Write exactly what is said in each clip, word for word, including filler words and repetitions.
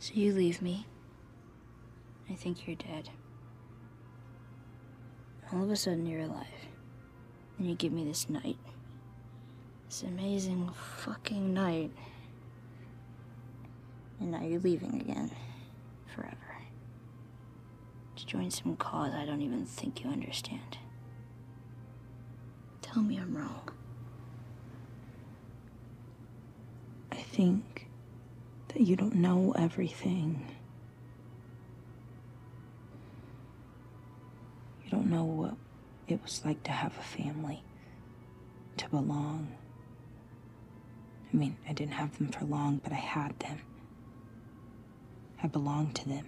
So you leave me. I think you're dead. All of a sudden you're alive. And you give me this night. This amazing fucking night. And now you're leaving again. Forever. To join some cause I don't even think you understand. Tell me I'm wrong. I think that you don't know everything. You don't know what it was like to have a family, to belong. I mean, I didn't have them for long, but I had them. I belonged to them.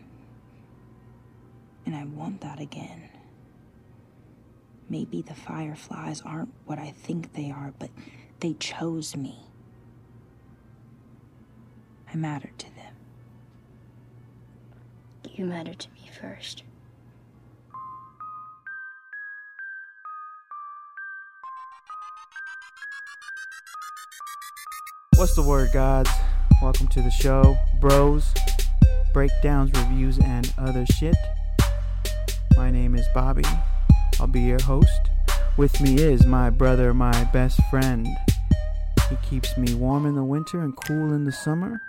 And I want that again. Maybe the Fireflies aren't what I think they are, but they chose me. I mattered to them. You mattered to me first. What's the word, guys? Welcome to the show, bros, breakdowns, reviews, and other shit. My name is Bobby. I'll be your host. With me is my brother, my best friend. He keeps me warm in the winter and cool in the summer.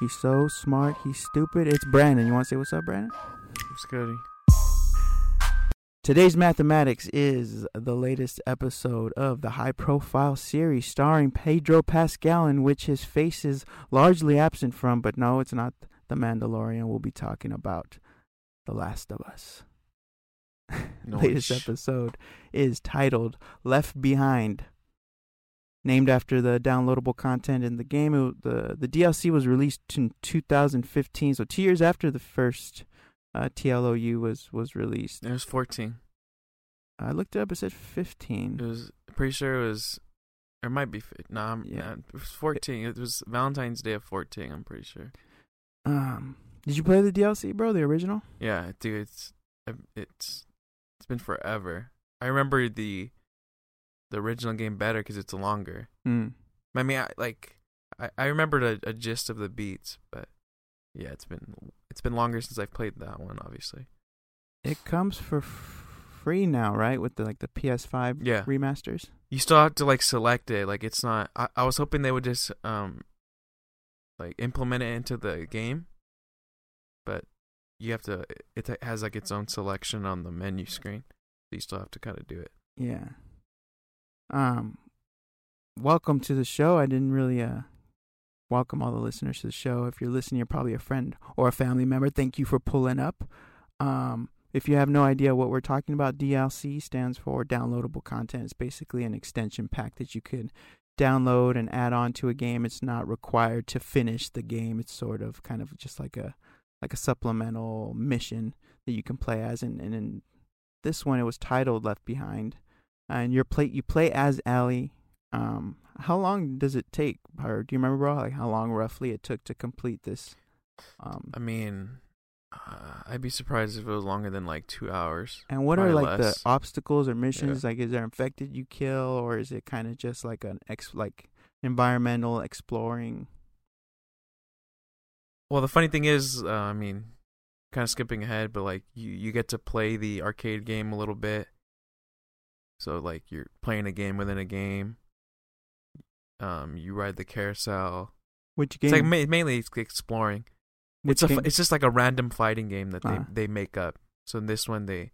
He's so smart, he's stupid. It's Brandon. You want to say what's up, Brandon? What's goody? Today's mathematics is the latest episode of the high-profile series starring Pedro Pascal, in which his face is largely absent from, but no, it's not The Mandalorian. We'll be talking about The Last of Us. The latest episode is titled Left Behind. Named after the downloadable content in the game, it, the, the D L C was released in two thousand fifteen, so two years after the first Uh, T L O U was, was released. It was fourteen. I looked it up. It said fifteen. It was pretty sure it was, or it might be. No, nah, yeah. nah, it was fourteen. It was Valentine's Day of fourteen. I'm pretty sure. Um, did you play the D L C, bro? The original? Yeah, dude. It's it's it's been forever. I remember the the original game better because it's longer. Mm. I mean, I, like I I remembered a, a gist of the beats, but. Yeah, it's been it's been longer since I've played that one, obviously. It comes for f- free now, right? With the like the P S five yeah. remasters. You still have to like select it. Like it's not I, I was hoping they would just um like implement it into the game. But you have to it has like its own selection on the menu screen. So you still have to kind of do it. Yeah. Um welcome to the show. I didn't really uh Welcome all the listeners to the show. If you're listening, you're probably a friend or a family member. Thank you for pulling up. Um, if you have no idea what we're talking about, D L C stands for downloadable content. It's basically an extension pack that you can download and add on to a game. It's not required to finish the game. It's sort of kind of just like a like a supplemental mission that you can play as. And, and in this one, it was titled Left Behind. And you're play, you play as Ellie. Um, how long does it take, or do you remember, bro, like how long roughly it took to complete this? Um, I mean, uh, I'd be surprised if it was longer than like two hours. And what are like less. the obstacles or missions? Yeah. Like, is there infected you kill, or is it kind of just like an ex, like environmental exploring? Well, the funny thing is, uh, I mean, kind of skipping ahead, but like you, you get to play the arcade game a little bit. So like you're playing a game within a game. Um, you ride the carousel. Which game? It's like ma- mainly it's exploring. Which it's a, it's just like a random fighting game that they, uh. they make up. So in this one, they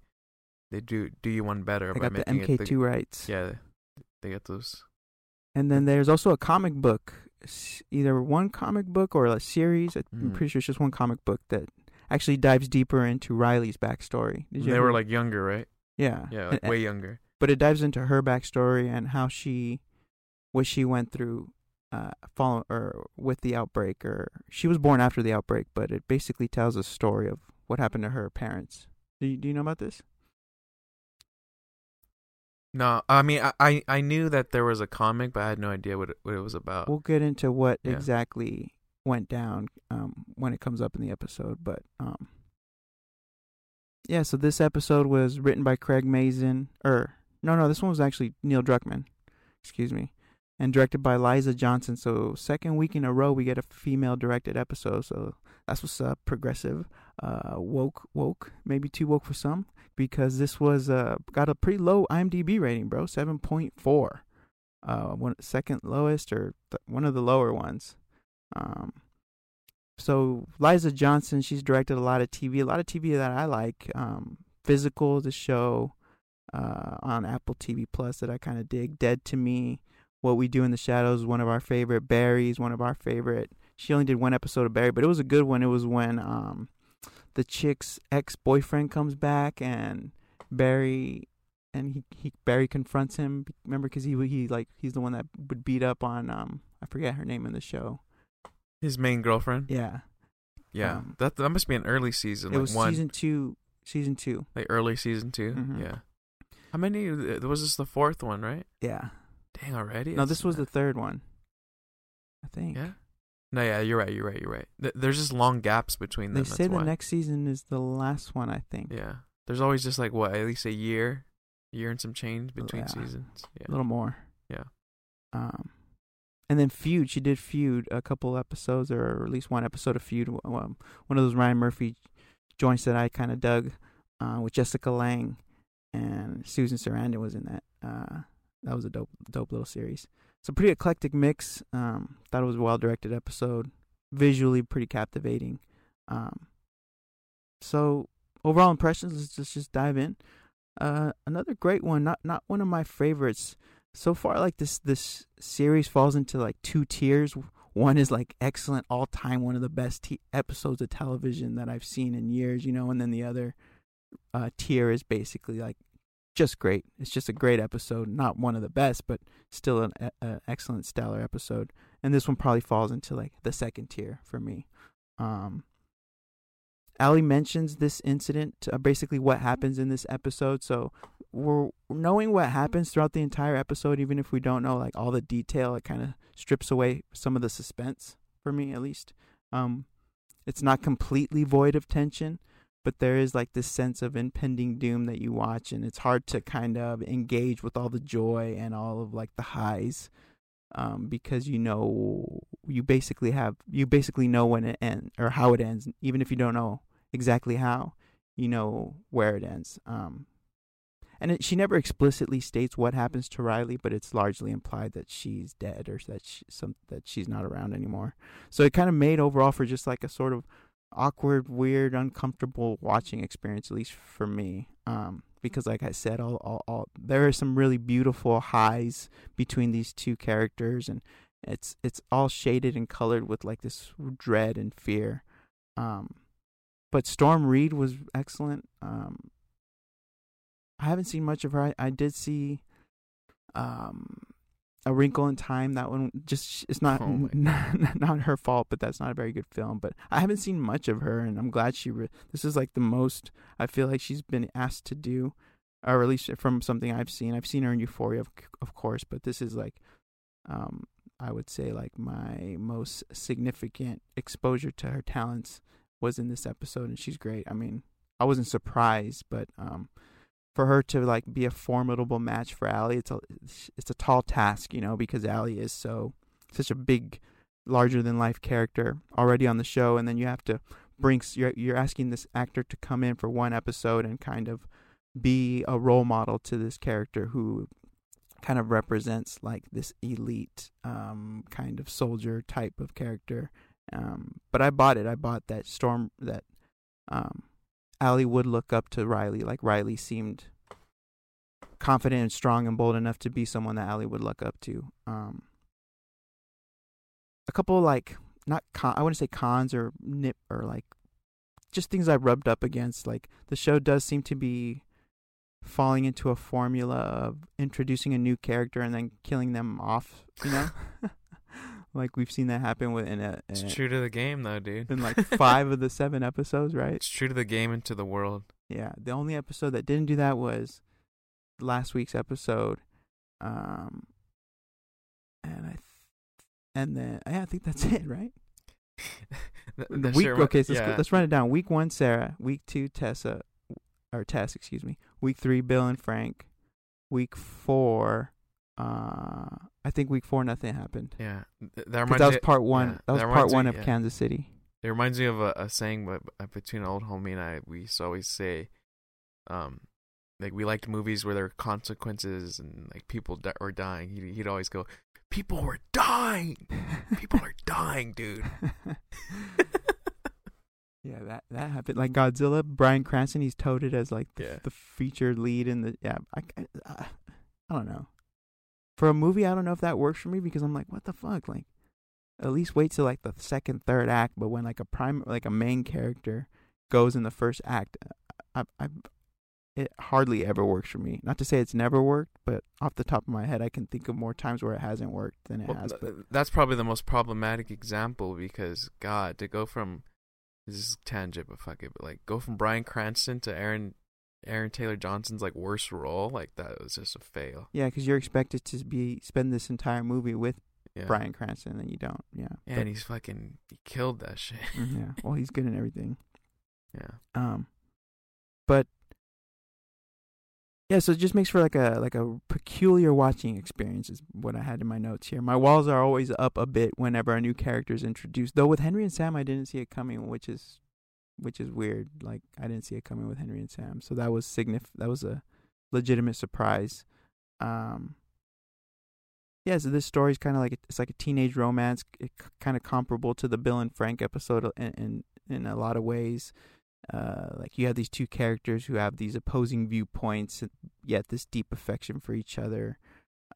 they do do you one better. They by got making the M K two the, rights. Yeah, they got those. And then there's also a comic book, it's either one comic book or a series. I'm mm. pretty sure it's just one comic book that actually dives deeper into Riley's backstory. Did you they ever? were like younger, right? Yeah. Yeah, like and, way younger. But it dives into her backstory and how she. What she went through uh, follow, or with the outbreak, or she was born after the outbreak, but it basically tells a story of what happened to her parents. Do you, do you know about this? No, I mean, I, I, I knew that there was a comic, but I had no idea what it, what it was about. We'll get into what yeah. exactly went down um, when it comes up in the episode. But um, yeah, so this episode was written by Craig Mazin. Or, no, no, this one was actually Neil Druckmann. Excuse me. and directed by Liza Johnson. So second week in a row, we get a female-directed episode. So that's what's up, progressive, uh, woke, woke, maybe too woke for some, because this was uh, got a pretty low I M D B rating, bro, seven point four. Uh, one, second lowest or th- one of the lower ones. Um, so Liza Johnson, she's directed a lot of T V, a lot of T V that I like. Um, Physical, the show uh, on Apple T V Plus that I kind of dig. Dead to Me, What We Do in the Shadows, one of our favorite. Barry's one of our favorite. She only did one episode of Barry, but it was a good one. It was when um, the chick's ex-boyfriend comes back and Barry and he, he Barry confronts him. Remember, because he he like he's the one that would beat up on um I forget her name in the show. His main girlfriend. Yeah. Yeah, um, that that must be an early season. It like was one. season two. Season two. Like early season two. Mm-hmm. Yeah. How many was this? The fourth one, right? Yeah. Dang, already? No, this was the third one, I think. Yeah. No, yeah, you're right. You're right. You're right. Th- there's just long gaps between them. They say the next season is the last one, I think. Yeah. There's always just like what, at least a year, year and some change between yeah. seasons. Yeah. A little more. Yeah. Um, and then Feud. She did Feud a couple episodes, or at least one episode of Feud. Um, one of those Ryan Murphy joints that I kind of dug, uh, with Jessica Lange, and Susan Sarandon was in that. Uh, that was a dope, dope little series. It's a pretty eclectic mix. Um, thought it was a well-directed episode, visually pretty captivating. Um, so overall impressions. Let's just, just dive in. Uh, another great one. Not not one of my favorites so far. Like this this series falls into like two tiers. One is like excellent all time, one of the best t- episodes of television that I've seen in years, you know, and then the other uh, tier is basically like just great. It's just a great episode, not one of the best, but still an a- excellent stellar episode. And this one probably falls into like the second tier for me. Um, Allie mentions this incident, uh, basically what happens in this episode. So we're knowing what happens throughout the entire episode, even if we don't know like all the detail, it kind of strips away some of the suspense for me, at least. Um, it's not completely void of tension, but there is like this sense of impending doom that you watch, and it's hard to kind of engage with all the joy and all of like the highs, um, because you know you basically have you basically know when it ends or how it ends, even if you don't know exactly how, you know where it ends. Um, and it, she never explicitly states what happens to Riley, but it's largely implied that she's dead or that she, some that she's not around anymore. So it kind of made overall for just like a sort of awkward, weird, uncomfortable watching experience, at least for me. Um, because like I said, all, all, all there are some really beautiful highs between these two characters, and it's it's all shaded and colored with like this dread and fear. Um, but Storm Reid was excellent. Um, I haven't seen much of her. I, I did see um, A Wrinkle in Time. That one, just it's not, oh not not her fault, but that's not a very good film. But I haven't seen much of her, and I'm glad she. Re- this is like the most I feel like she's been asked to do, or at least from something I've seen. I've seen her in Euphoria, of, of course, but this is like, um, I would say like my most significant exposure to her talents was in this episode, and she's great. I mean, I wasn't surprised, but um. For her to like be a formidable match for Allie, it's a it's a tall task, you know, because Allie is so such a big, larger than life character already on the show, and then you have to bring you're you're asking this actor to come in for one episode and kind of be a role model to this character who kind of represents like this elite um, kind of soldier type of character. Um, but I bought it. I bought that Storm that. Um, Allie would look up to Riley. Like Riley seemed confident and strong and bold enough to be someone that Allie would look up to. Um, a couple of like not con- I wouldn't say cons or nip or like just things I rubbed up against. Like the show does seem to be falling into a formula of introducing a new character and then killing them off. You know. Like we've seen that happen with in a. In it's true to the game, though, dude. In like five of the seven episodes, right? It's true to the game and to the world. Yeah, the only episode that didn't do that was last week's episode, um, and I, th- and then yeah, I think that's it, right? that, that's Week, sure, okay, so yeah. let's, let's run it down. Week one, Sarah. Week two, Tessa, or Tess, excuse me. Week three, Bill and Frank. Week four, Uh, I think week four nothing happened. Yeah, that reminds that was part one. Yeah, that was that part one me, of yeah. Kansas City. It reminds me of a, a saying between an old homie and I. We used to always say, um, like we liked movies where there were consequences and like people di- were dying. He'd, he'd always go, "People were dying. People are dying, dude." Yeah, that that happened. Like Godzilla, Bryan Cranston, he's touted as like the, yeah. the featured lead in the yeah. I, I, I don't know. For a movie, I don't know if that works for me because I'm like, what the fuck? Like, at least wait till like the second, third act. But when like a prime, like a main character goes in the first act, I, I, it hardly ever works for me. Not to say it's never worked, but off the top of my head, I can think of more times where it hasn't worked than it well, has. But that's probably the most problematic example because God, to go from this is tangent, but fuck it. But like, go from Bryan Cranston to Aaron, Aaron Taylor Johnson's like worst role. Like that was just a fail. Yeah, because you're expected to be spend this entire movie with yeah. Bryan Cranston, and you don't. Yeah. yeah but, and he's fucking he killed that shit. Yeah. Well, he's good in everything. Yeah. Um, but yeah, so it just makes for like a like a peculiar watching experience is what I had in my notes here. My walls are always up a bit whenever a new character is introduced. Though with Henry and Sam, I didn't see it coming, which is. Which is weird. Like I didn't see it coming with Henry and Sam, so that was signif- That was a legitimate surprise. Um, yeah, so this story is kind of like a, it's like a teenage romance. It c- kind of comparable to the Bill and Frank episode in in, in a lot of ways. Uh, like you have these two characters who have these opposing viewpoints, yet this deep affection for each other.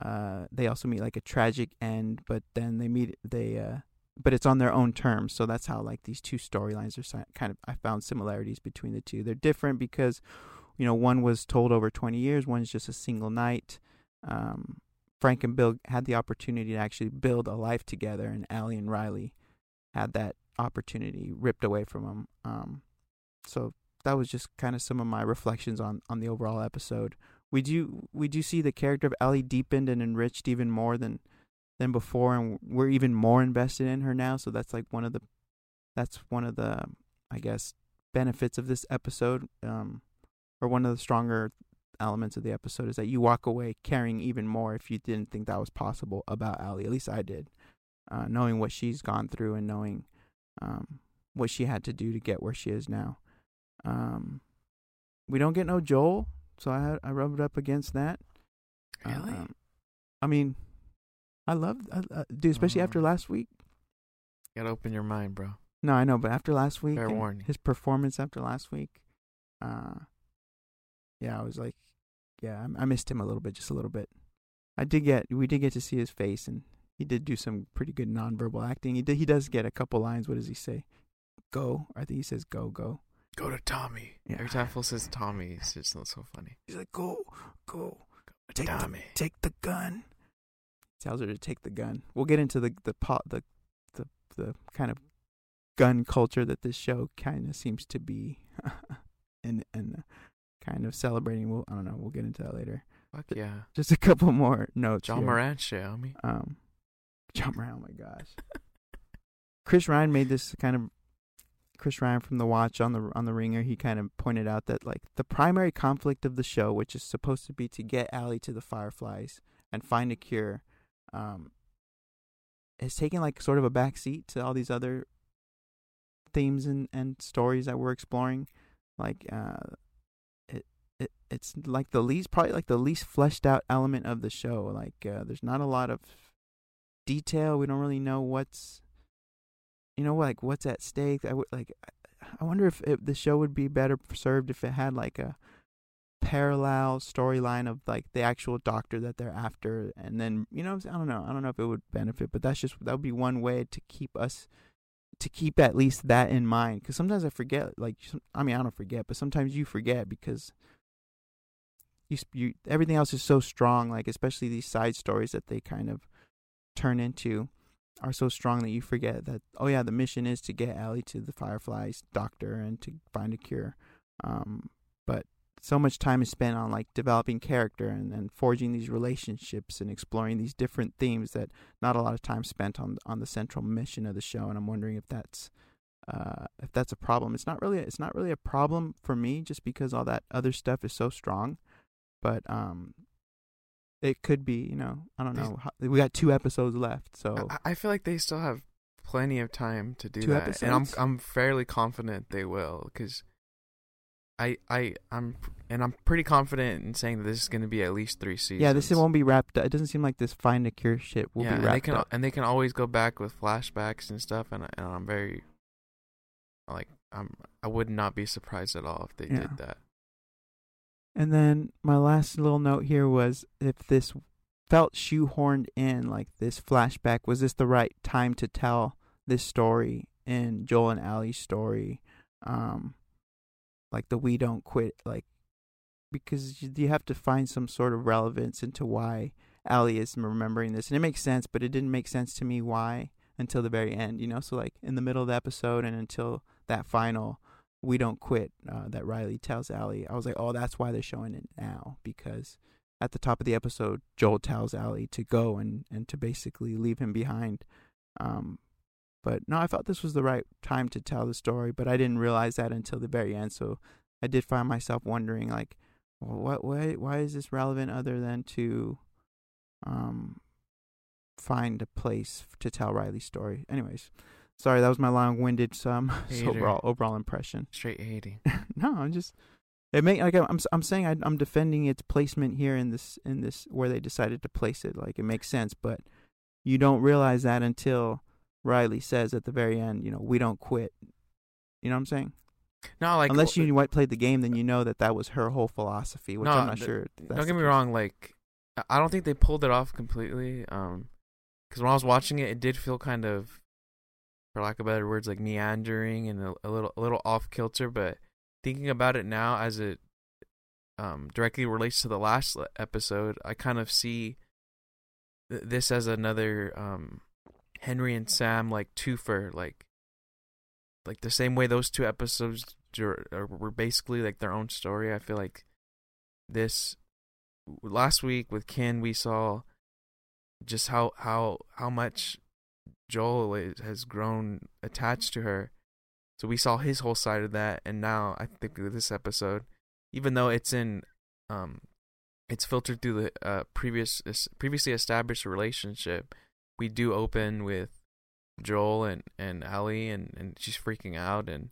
Uh, they also meet like a tragic end, but then they meet they. Uh, But it's on their own terms, so that's how like these two storylines are si- kind of. I found similarities between the two. They're different because, you know, one was told over twenty years, one's just a single night. Um, Frank and Bill had the opportunity to actually build a life together, and Allie and Riley had that opportunity ripped away from them. Um, so that was just kind of some of my reflections on on the overall episode. We do we do see the character of Allie deepened and enriched even more than. than before, and we're even more invested in her now, so that's like one of the that's one of the I guess benefits of this episode, um or one of the stronger elements of the episode is that you walk away caring even more if you didn't think that was possible about Allie. At least I did, uh knowing what she's gone through and knowing um what she had to do to get where she is now. Um we don't get no Joel, so I I rubbed up against that. Really? Um, I mean I love, uh, dude, especially uh, after last week. You gotta open your mind, bro. No, I know, but after last week, fair warning. His performance after last week, uh, yeah, I was like, yeah, I, I missed him a little bit, just a little bit. I did get, we did get to see his face, and he did do some pretty good nonverbal acting. He did, he does get a couple lines. What does he say? Go. I think he says go, go. Go to Tommy. Yeah. Every time Phil says Tommy, it's just not so funny. He's like, go, go, go take Tommy. The, take the gun. Tells her to take the gun. We'll get into the the pot the, the the kind of gun culture that this show kind of seems to be, and and kind of celebrating. We'll I don't know. We'll get into that later. Fuck yeah! Just a couple more notes. John Moran shit, homie. Um, John Moran. Oh my gosh. Chris Ryan made this kind of Chris Ryan from The Watch on the on the Ringer. He kind of pointed out that like the primary conflict of the show, which is supposed to be to get Allie to the Fireflies and find a cure. Um, it's taken like sort of a backseat to all these other themes and, and stories that we're exploring. Like, uh, it it it's like the least probably like the least fleshed out element of the show. Like, uh, there's not a lot of detail. We don't really know what's, you know, like what's at stake. I would like, I wonder if it, the show would be better served if it had like a parallel storyline of like the actual doctor that they're after, and then you know I don't know I don't know if it would benefit, but that's just that would be one way to keep us to keep at least that in mind, because sometimes I forget like I mean I don't forget but sometimes you forget because you, you everything else is so strong, like especially these side stories that they kind of turn into are so strong that you forget that oh yeah the mission is to get Allie to the Fireflies doctor and to find a cure. Um but so much time is spent on like developing character and, and forging these relationships and exploring these different themes that not a lot of time spent on on the central mission of the show. And I'm wondering if that's uh, if that's a problem. It's not really it's not really a problem for me just because all that other stuff is so strong. But um, it could be, you know, I don't know. How, we got two episodes left, so I, I feel like they still have plenty of time to do two that, episodes? And I'm I'm fairly confident they will, because I I I'm and I'm pretty confident in saying that this is going to be at least three seasons. Yeah, this won't be wrapped up. It doesn't seem like this find a cure shit will yeah, be wrapped and they can, up. And they can always go back with flashbacks and stuff, and and I'm very like I'm I would not be surprised at all if they yeah. did that. And then my last little note here was, if this felt shoehorned in, like this flashback, was this the right time to tell this story in Joel and Allie's story? Um, like the we don't quit, like, because you have to find some sort of relevance into why Allie is remembering this. And it makes sense, but it didn't make sense to me why until the very end, you know? So like in the middle of the episode and until that final we don't quit uh, that Riley tells Allie, I was like, oh, that's why they're showing it now, because at the top of the episode, Joel tells Allie to go and, and to basically leave him behind. Um, but no, I felt this was the right time to tell the story, but I didn't realize that until the very end. So I did find myself wondering, like, well, what, why, why is this relevant other than to um, find a place to tell Riley's story? Anyways. Sorry, that was my long-winded um, overall overall impression. Straight hating. No, I'm just it make like I'm I'm saying I, I'm defending its placement here in this in this where they decided to place it. Like it makes sense, but you don't realize that until Riley says at the very end, you know, we don't quit. You know what I'm saying? No, like unless you it, played the game, then you know that that was her whole philosophy. Which no, I'm not the, sure. That's don't get me wrong. Like I don't think they pulled it off completely. Um, because when I was watching it, it did feel kind of, for lack of better words, like meandering and a, a little a little off kilter, but thinking about it now as it um, directly relates to the last episode, I kind of see th- this as another um, Henry and Sam like twofer, like like the same way those two episodes dur- were basically like their own story. I feel like this last week with Ken, we saw just how how how much Joel is, has grown attached to her, so we saw his whole side of that. And now I think this episode, even though it's in um it's filtered through the uh previous previously established relationship, we do open with Joel and and Allie and and she's freaking out, and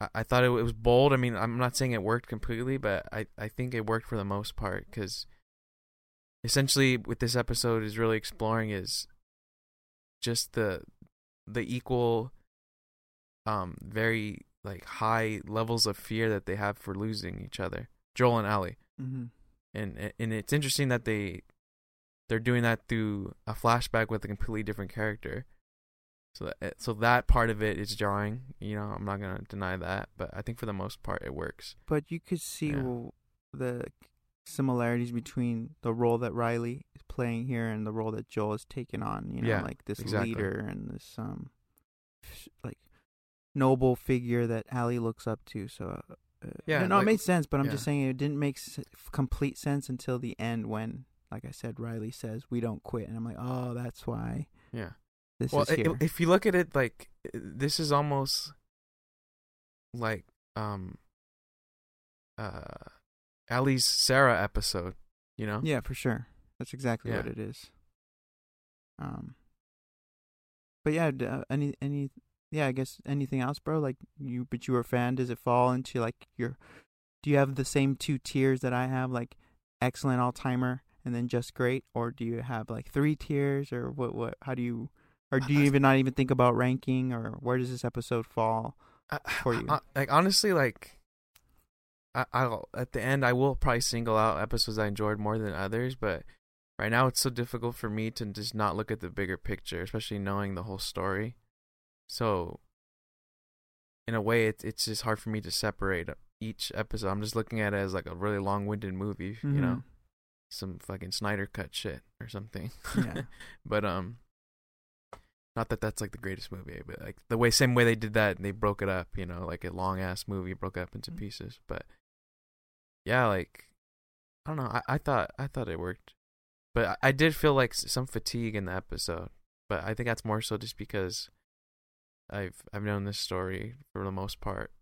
I, I thought it, it was bold. I mean, I'm not saying it worked completely, but I I think it worked for the most part, because essentially what this episode is really exploring is just the the equal um very like high levels of fear that they have for losing each other, Joel and Allie. Mm-hmm. and and it's interesting that they they're doing that through a flashback with a completely different character, so that, so that part of it is jarring, you know, I'm not gonna deny that, but I think for the most part it works. But you could see yeah. well, the similarities between the role that Riley is playing here and the role that Joel has taken on, you know, yeah, like this exactly. leader and this um like noble figure that Allie looks up to. So uh, yeah, no, no like, it made sense, but I'm yeah. just saying it didn't make s- complete sense until the end when, like I said, Riley says we don't quit, and I'm like, oh, that's why. Yeah. This well, is it, here. If you look at it, like this is almost like um uh. Allie's Sarah episode, you know? Yeah, for sure. That's exactly yeah. what it is. Um, but yeah, uh, any, any, yeah, I guess anything else, bro? Like you, but you were a fan. Does it fall into like your? Do you have the same two tiers that I have, like excellent all timer and then just great, or do you have like three tiers, or what? What? How do you? Or do you even not even think about ranking, or where does this episode fall for you? I, I, like honestly, like. I'll at the end I will probably single out episodes I enjoyed more than others, but right now it's so difficult for me to just not look at the bigger picture, especially knowing the whole story. So in a way, it's it's just hard for me to separate each episode. I'm just looking at it as like a really long-winded movie, mm-hmm. you know, some fucking Snyder cut shit or something. Yeah. But um, not that that's like the greatest movie, but like the way same way they did that, they broke it up, you know, like a long-ass movie broke up into mm-hmm. pieces, but. Yeah, like, I don't know. I, I thought I thought it worked. But I, I did feel like some fatigue in the episode. But I think that's more so just because I've I've known this story for the most part.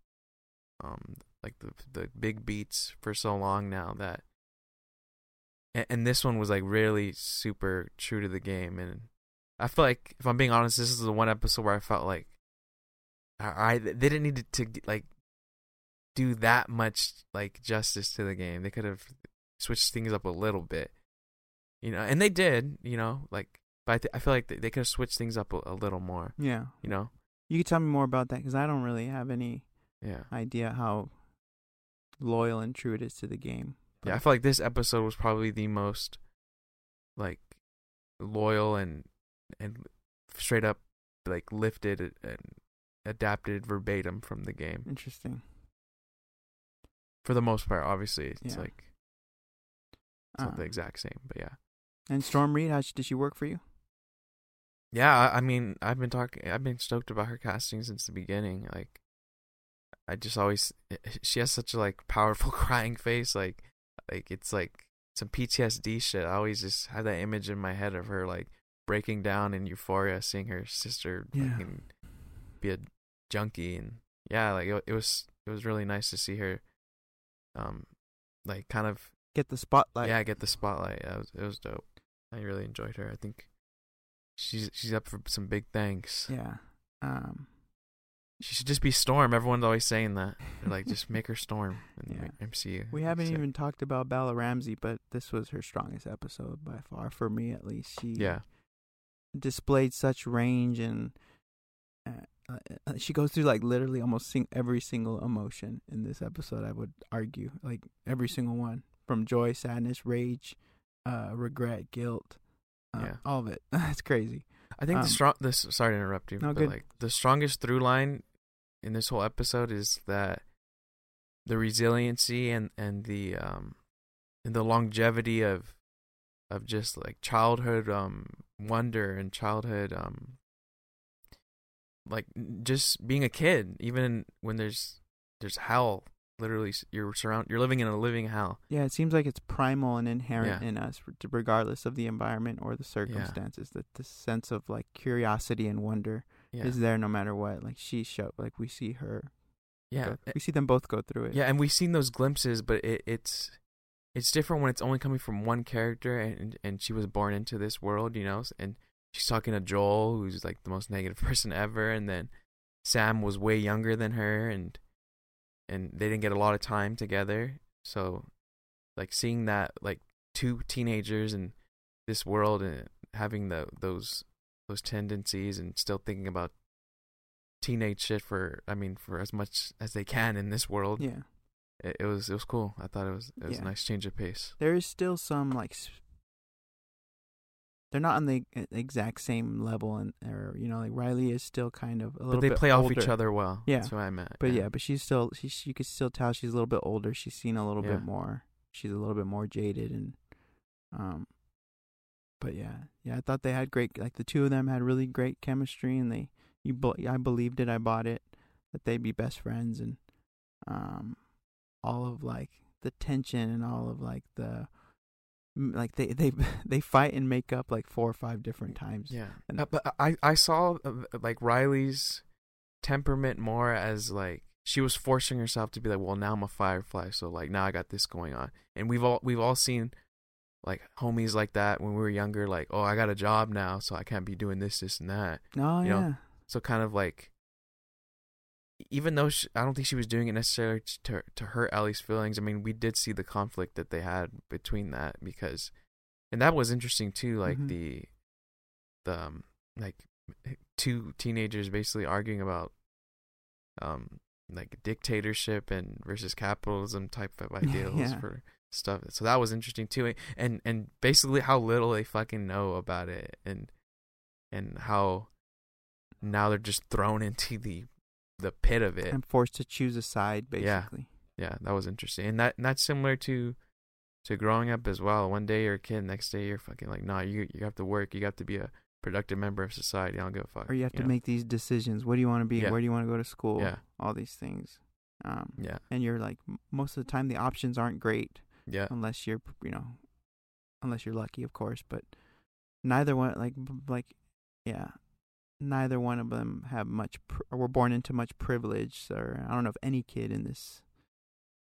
Um, like, the the big beats for so long now that and, and this one was like really super true to the game. And I feel like, if I'm being honest, this is the one episode where I felt like I, I they didn't need to, to like do that much like justice to the game. They could have switched things up a little bit, you know, and they did, you know, like. But I, th- I feel like they could have switched things up a, a little more. Yeah. You know? You could tell me more about that, because I don't really have any yeah. idea how loyal and true it is to the game. But yeah, I feel like this episode was probably the most, like, loyal and and straight up, like, lifted and adapted verbatim from the game. Interesting. For the most part, obviously. It's yeah. like, it's uh, not the exact same, but yeah. And Storm Reid, how she, did she work for you? Yeah, I mean, I've been talking. I've been stoked about her casting since the beginning. Like, I just always, she has such a like powerful crying face. Like, like it's like some P T S D shit. I always just have that image in my head of her like breaking down in Euphoria, seeing her sister yeah. fucking be a junkie, and yeah, like it, it was, it was really nice to see her, um, like kind of get the spotlight. Yeah, get the spotlight. Yeah, it was, it was dope. I really enjoyed her. I think. She's she's up for some big thanks. Yeah. Um, she should just be Storm. Everyone's always saying that. They're like, just make her Storm in yeah. the M C U. We haven't even talked about Bella Ramsey, but this was her strongest episode by far, for me at least. She yeah. displayed such range, and uh, uh, she goes through like literally almost sing- every single emotion in this episode, I would argue. Like every single one, from joy, sadness, rage, uh, regret, guilt. Yeah, uh, all of it. That's crazy. I think um, the strong. This sorry to interrupt you, no, but good. Like the strongest through line in this whole episode is that the resiliency and, and the um and the longevity of of just like childhood um wonder and childhood um like just being a kid, even when there's there's hell. Literally, you're surround. You're living in a living hell. Yeah, it seems like it's primal and inherent yeah. in us, regardless of the environment or the circumstances. Yeah. That the sense of like curiosity and wonder yeah. is there no matter what. Like she showed, like we see her. Yeah, go, we see them both go through it. Yeah, and we've seen those glimpses, but it, it's it's different when it's only coming from one character, and and she was born into this world, you know. And she's talking to Joel, who's like the most negative person ever, and then Sam was way younger than her, and. And they didn't get a lot of time together. So, like, seeing that, like, two teenagers in this world and having the those those tendencies and still thinking about teenage shit for, I mean, for as much as they can in this world. Yeah. It, it was it was cool. I thought it was, it was yeah. a nice change of pace. There is still some, like, they're not on the exact same level, and or you know, like Riley is still kind of a little. But they bit play older. Off each other well. Yeah, that's what I meant. But yeah, yeah but she's still she. You could still tell she's a little bit older. She's seen a little yeah. bit more. She's a little bit more jaded, and um, but yeah, yeah. I thought they had great. Like the two of them had really great chemistry, and they you. I believed it. I bought it that they'd be best friends, and um, all of like the tension and all of like the. Like they, they they fight and make up like four or five different times. Yeah, and uh, but I I saw uh, like Riley's temperament more as like she was forcing herself to be like, well, now I'm a Firefly, so like now I got this going on. And we've all we've all seen like homies like that when we were younger, like, oh, I got a job now, so I can't be doing this this and that. No, oh, yeah. Know? So kind of like, even though she, I don't think she was doing it necessarily to to hurt Ellie's feelings. I mean, we did see the conflict that they had between that, because, and that was interesting too. Like mm-hmm. the, the um, like two teenagers basically arguing about, um, like dictatorship and versus capitalism type of ideals yeah. for stuff. So that was interesting too, and and basically how little they fucking know about it, and and how now they're just thrown into the. the pit of it. I'm forced to choose a side, basically. Yeah, yeah, that was interesting. And that and that's similar to to growing up as well. One day you're a kid, next day you're fucking like, nah, you you have to work, you have to be a productive member of society, I don't give a fuck. Or you have you to know? Make these decisions. What do you want to be? Yeah. Where do you want to go to school? Yeah. All these things. Um, yeah. And you're like, most of the time the options aren't great. Yeah. Unless you're, you know, unless you're lucky, of course, but neither one, like, like, yeah. neither one of them have much, pr- or were born into much privilege, or I don't know if any kid in this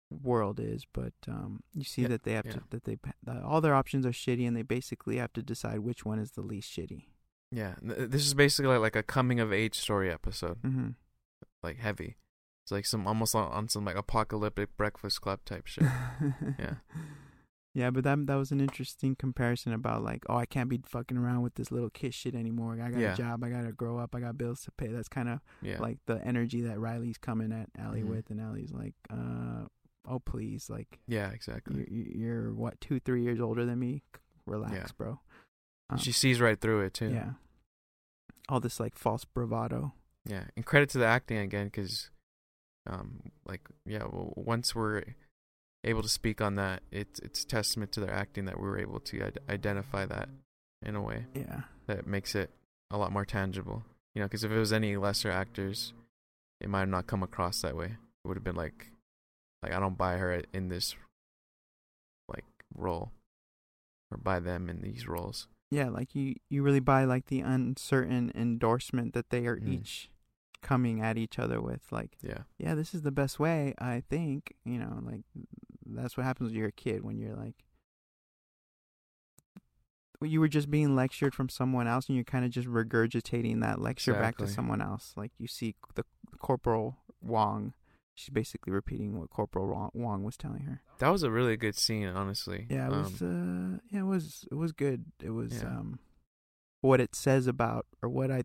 world is, but um, you see yeah, that they have yeah. to, that they uh, all their options are shitty, and they basically have to decide which one is the least shitty. Yeah, this is basically like a coming of age story episode, mm-hmm. like heavy. It's like some almost on some like apocalyptic Breakfast Club type shit. yeah, yeah, but that that was an interesting comparison about like, oh, I can't be fucking around with this little kid shit anymore. I got yeah. a job. I gotta grow up. I got bills to pay. That's kind of yeah. like the energy that Riley's coming at Allie mm-hmm. with, and Allie's like, uh. oh please, like yeah, exactly. You're, you're what two, three years older than me. Relax, yeah. bro. Um, she sees right through it too. Yeah. All this like false bravado. Yeah, and credit to the acting again, because, um, like yeah, well, once we're able to speak on that, it's it's a testament to their acting that we were able to ad- identify that in a way. Yeah. That makes it a lot more tangible. You know, because if it was any lesser actors, it might have not come across that way. It would have been like. Like, I don't buy her in this, like, role. Or buy them in these roles. Yeah, like, you, you really buy, like, the uncertain endorsement that they are mm. each coming at each other with. Like, yeah. yeah, this is the best way, I think. You know, like, that's what happens when you're a kid. When you're, like, you were just being lectured from someone else, and you're kind of just regurgitating that lecture exactly. back to someone else. Like, you see the Corporal Wong. She's basically repeating what Corporal Wong was telling her. That was a really good scene, honestly. Yeah, it was. Um, uh, yeah, it was. It was good. It was yeah. um, what it says about, or what I,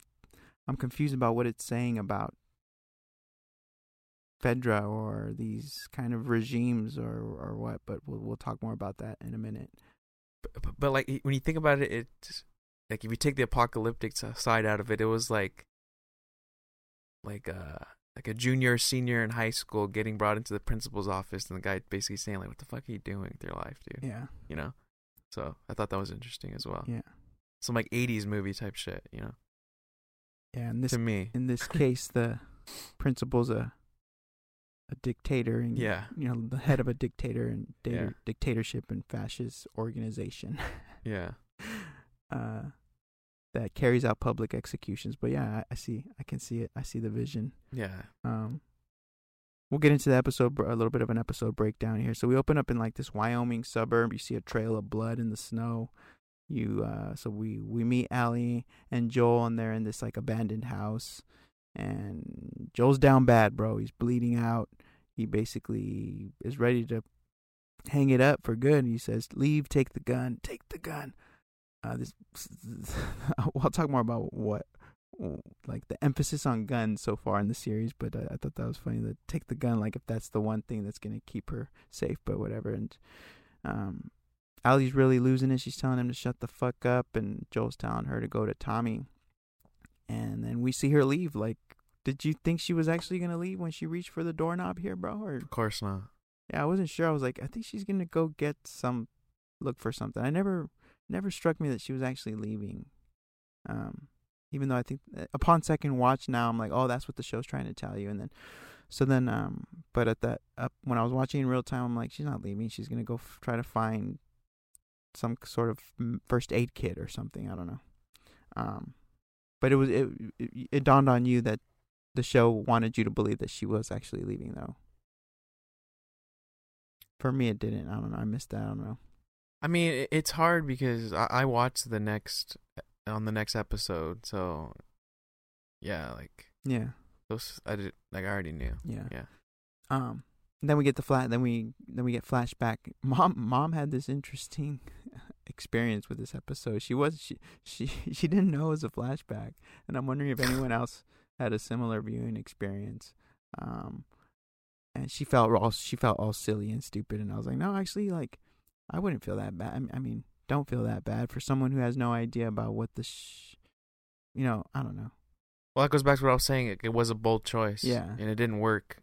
I'm confused about what it's saying about FEDRA or these kind of regimes or, or what. But we'll we'll talk more about that in a minute. But, but, but like when you think about it, it like if you take the apocalyptic side out of it, it was like, like uh. like a junior or senior in high school getting brought into the principal's office, and the guy basically saying, like, what the fuck are you doing with your life, dude? Yeah. You know? So I thought that was interesting as well. Yeah. Some, like, eighties movie type shit, you know? Yeah, and this, to me. In this case, the principal's a a dictator. And, yeah. You know, the head of a dictator and data, yeah. dictatorship and fascist organization. yeah. Uh, that carries out public executions. But yeah, I, I see. I can see it. I see the vision. Yeah. Um, we'll get into the episode, a little bit of an episode breakdown here. So we open up in like this Wyoming suburb. You see a trail of blood in the snow. You, uh, so we, we meet Allie and Joel, and they're in this like abandoned house. And Joel's down bad, bro. He's bleeding out. He basically is ready to hang it up for good. He says, leave, take the gun, take the gun. Uh, this, this I'll talk more about what, like the emphasis on guns so far in the series, but I, I thought that was funny that take the gun, like if that's the one thing that's going to keep her safe, but whatever. And um, Allie's really losing it. She's telling him to shut the fuck up, and Joel's telling her to go to Tommy. And then we see her leave. Like, did you think she was actually going to leave when she reached for the doorknob here, bro? Or? Of course not. Yeah, I wasn't sure. I was like, I think she's going to go get some, look for something. I never... never struck me that she was actually leaving, um even though I think upon second watch now I'm like, oh, that's what the show's trying to tell you. And then so then um but at that up when I was watching in real time, I'm like, she's not leaving, she's gonna go f- try to find some sort of first aid kit or something, I don't know. Um but it was it, it it dawned on you that the show wanted you to believe that she was actually leaving, though for me it didn't. I don't know, I missed that, I don't know. I mean, it's hard because I, I watched the next on the next episode, so yeah, like yeah, those I did like I already knew. Yeah, yeah. Um, then we get the flat. Then we then we get flashback. Mom, mom had this interesting experience with this episode. She was she she she didn't know it was a flashback, and I'm wondering if anyone else had a similar viewing experience. Um, and she felt all she felt all silly and stupid, and I was like, no, actually, like. I wouldn't feel that bad. I mean, don't feel that bad for someone who has no idea about what the, sh- you know, I don't know. Well, that goes back to what I was saying. It, it was a bold choice. Yeah. And it didn't work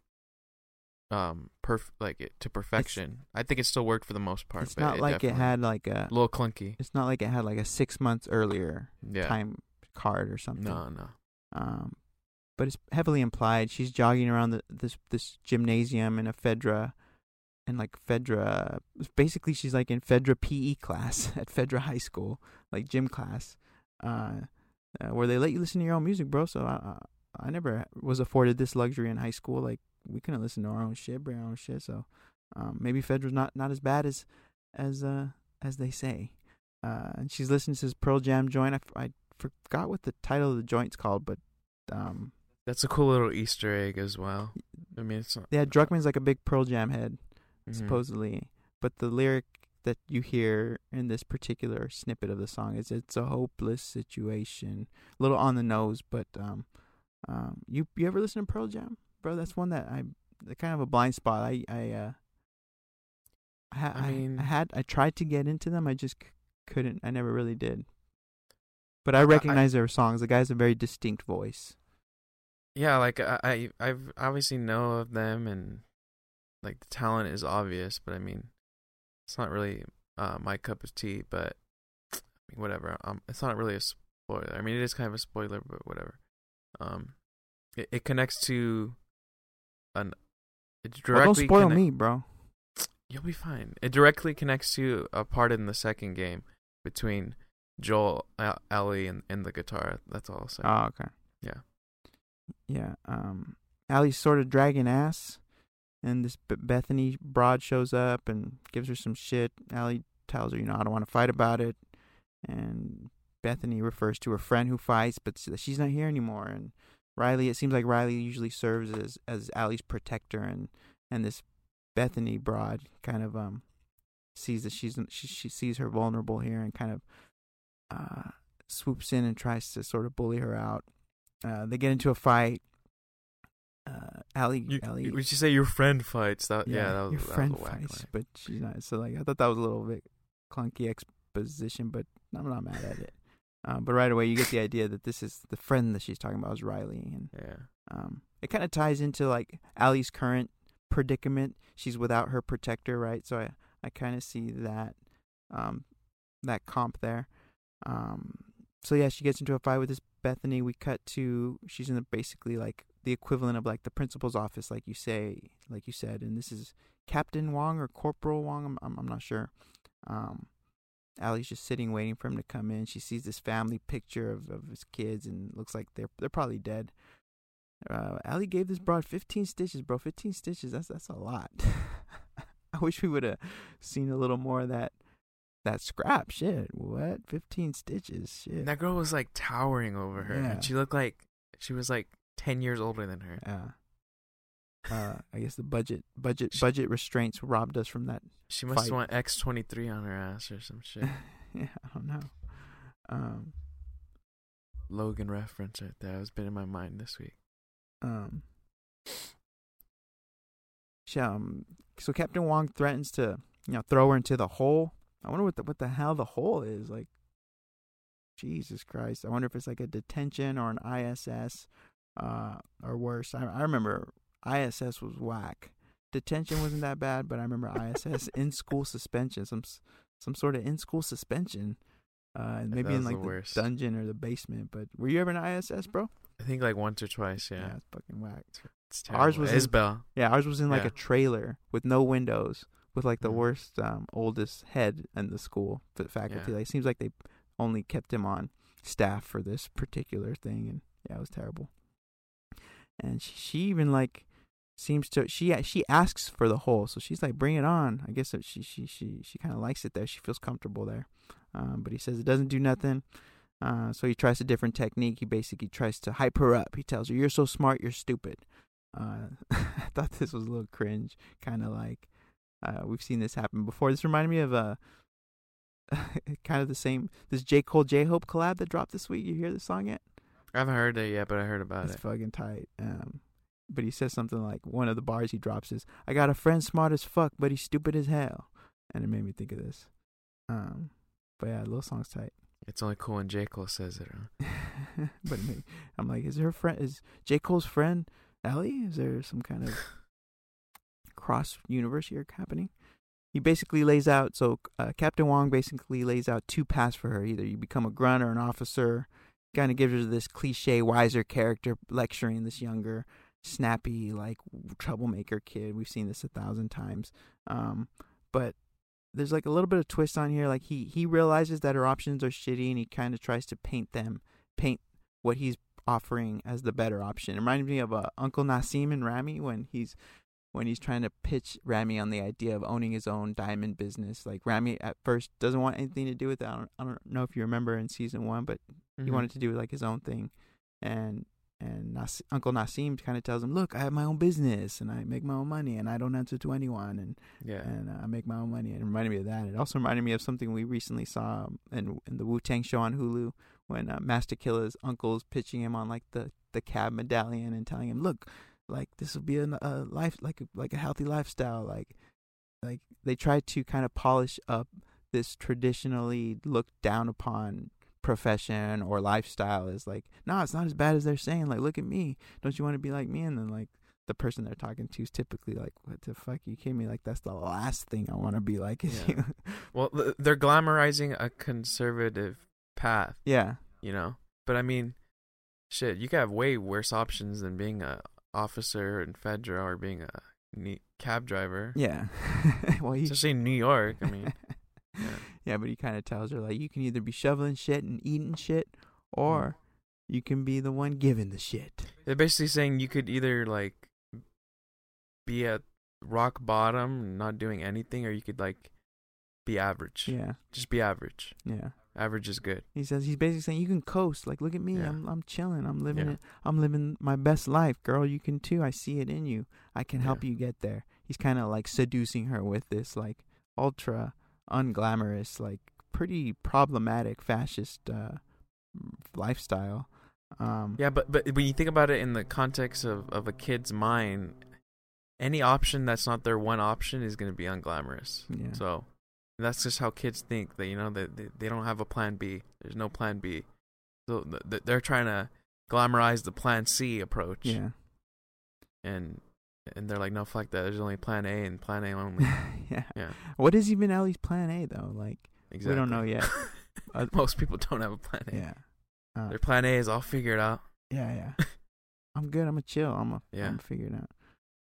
um, perf- like it, to perfection. It's, I think it still worked for the most part. It's but not it like it had like a. A little clunky. It's not like it had like a six months earlier yeah. time card or something. No, no. Um, but it's heavily implied. She's jogging around the, this this gymnasium in a FEDRA. And like FEDRA, basically she's like in FEDRA P E class at FEDRA High School, like gym class, uh, uh, where they let you listen to your own music, bro. So I, I never was afforded this luxury in high school. Like we couldn't listen to our own shit, bring our own shit. So Um, maybe Fedra's not, not as bad as as uh, as they say. Uh, and she's listening to his Pearl Jam joint. I, I forgot what the title of the joint's called, but um, that's a cool little Easter egg as well. I mean, it's not, yeah. Druckmann's like a big Pearl Jam head, mm-hmm. supposedly, but the lyric that you hear in this particular snippet of the song is "It's a hopeless situation." A little on the nose, but um, um, you you ever listen to Pearl Jam, bro? That's one that I kind of a blind spot. I I uh, I, I mean, I, I had I tried to get into them. I just c- couldn't. I never really did. But I recognize I, their songs. The guy has a very distinct voice. Yeah, like I I I've obviously know of them, and like the talent is obvious. But I mean, it's not really uh, my cup of tea. But I mean, whatever. Um, it's not really a spoiler. I mean, it is kind of a spoiler, but whatever. Um, it, it connects to an. It directly well, don't spoil connect- me, bro. You'll be fine. It directly connects to a part in the second game between Joel, Ellie, and, and the guitar. That's all I'll say. Oh, okay. Yeah. Yeah. Um, Allie's sort of dragging ass, and this B- Bethany Braun shows up and gives her some shit. Ellie tells her, you know, I don't want to fight about it. And Bethany refers to her friend who fights, but she's not here anymore. And Riley, it seems like Riley usually serves as, as Allie's protector, and, and this Bethany Braun kind of um sees that she's she, she sees her vulnerable here and kind of Uh, swoops in and tries to sort of bully her out. Uh, they get into a fight. Uh, Allie, you, Allie. Would you say your friend fights? That yeah, yeah that was, your that friend was fights, but she's not. So like, I thought that was a little bit clunky exposition, but I'm not mad at it. Uh, but right away, you get the idea that this is the friend that she's talking about is Riley, and yeah, um, it kind of ties into like Allie's current predicament. She's without her protector, right? So I, I kind of see that, um, that comp there. Um, so yeah, she gets into a fight with this Bethany. We cut to, she's in the, basically like the equivalent of like the principal's office, like you say, like you said, and this is Captain Wong or Corporal Wong. I'm, I'm, I'm not sure. Um, Allie's just sitting, waiting for him to come in. She sees this family picture of, of his kids, and looks like they're, they're probably dead. Uh, Allie gave this broad fifteen stitches, bro, fifteen stitches. That's, that's a lot. I wish we would have seen a little more of that. That scrap shit. What? fifteen stitches. Shit. And that girl was like towering over her. Yeah. And she looked like she was like ten years older than her. Yeah. Uh, I guess the budget, budget, she, budget restraints robbed us from that. She must fight. Want X twenty-three on her ass or some shit. Yeah, I don't know. Um, Logan reference right there. It's been in my mind this week. Um. She, um so Captain Wong threatens to, you know, throw her into the hole. I wonder what the, what the hell the hole is, like, Jesus Christ. I wonder if it's like a detention or an I S S uh, or worse. I, I remember I S S was whack. Detention wasn't that bad, but I remember I S S, in-school suspension, some some sort of in-school suspension, uh, maybe in like the, the dungeon or the basement. But were you ever in I S S, bro? I think like once or twice, yeah. Yeah, it's fucking whack. It's terrible. Ours was Isabel. In, yeah, ours was in like yeah. a trailer with no windows. With like the worst, um, oldest head in the school, the faculty. Yeah. Like, it seems like they only kept him on staff for this particular thing, and yeah, it was terrible. And she, she even like seems to she she asks for the hole, so she's like, "Bring it on." I guess she she she she kind of likes it there. She feels comfortable there. Um, but he says it doesn't do nothing. Uh, so he tries a different technique. He basically tries to hype her up. He tells her, "You're so smart, you're stupid." Uh, I thought this was a little cringe, kind of like. Uh, we've seen this happen before. This reminded me of uh, kind of the same, this J. Cole, J-Hope collab that dropped this week. You hear this song yet? I haven't heard it yet, but I heard about it's it. It's fucking tight. Um, but he says something like, one of the bars he drops is, I got a friend smart as fuck, but he's stupid as hell. And it made me think of this. Um, but yeah, Lil song's tight. It's only cool when J. Cole says it, huh? But me, I'm like, is her friend, is J. Cole's friend Ellie? Is there some kind of... cross universe here happening. He basically lays out, so uh, Captain Wong basically lays out two paths for her. Either you become a grunt or an officer. Kind of gives her this cliche, wiser character lecturing this younger, snappy, like, troublemaker kid. We've seen this a thousand times. Um, but there's like a little bit of twist on here. Like he, he realizes that her options are shitty, and he kind of tries to paint them, paint what he's offering as the better option. It reminded me of uh, Uncle Nassim and Rami when he's when he's trying to pitch Rami on the idea of owning his own diamond business. Like, Rami at first doesn't want anything to do with that. I don't, I don't know if you remember in season one, but mm-hmm. he wanted to do like his own thing. And and Nas- Uncle Nassim kind of tells him, look, I have my own business and I make my own money and I don't answer to anyone. And yeah. and uh, I make my own money. It reminded me of that. It also reminded me of something we recently saw in, in the Wu-Tang show on Hulu when uh, Master Killer's uncle's pitching him on like the, the cab medallion and telling him, look, like this will be a, a life, like like a healthy lifestyle. Like, like they try to kind of polish up this traditionally looked down upon profession or lifestyle as like, no, it's not as bad as they're saying. Like, look at me. Don't you want to be like me? And then like the person they're talking to is typically like, what the fuck? You kidding me? Like, that's the last thing I want to be like. Is yeah. you. Well, they're glamorizing a conservative path. Yeah. You know, but I mean, shit, you got way worse options than being a officer in FEDRA or being a ne- cab driver. Yeah. Well, he... especially in New York. I mean, yeah. yeah, but he kind of tells her, like, you can either be shoveling shit and eating shit, or mm. you can be the one giving the shit. They're basically saying you could either, like, be at rock bottom, not doing anything, or you could, like, be average. Yeah. Just be average. Yeah. Average is good. He says he's basically saying you can coast. Like, look at me, yeah. I'm I'm chilling. I'm living yeah. it. I'm living my best life, girl. You can too. I see it in you. I can help yeah. you get there. He's kind of like seducing her with this like ultra unglamorous, like pretty problematic fascist uh, lifestyle. Um, yeah, but but when you think about it in the context of, of a kid's mind, any option that's not their one option is going to be unglamorous. Yeah. So. That's just how kids think. That, you know, they, they they don't have a plan B. There's no plan B. So th- they're trying to glamorize the plan C approach. Yeah. And and they're like, no, fuck that. There's only plan A and plan A only. yeah. Yeah. What is even Ellie's plan A though? Like, exactly. We don't know yet. uh, Most people don't have a plan A. Yeah. Uh, Their plan A is I'll figure it out. Yeah, yeah. I'm good. I'm a chill. I'm a. Yeah. I'm a figure it out.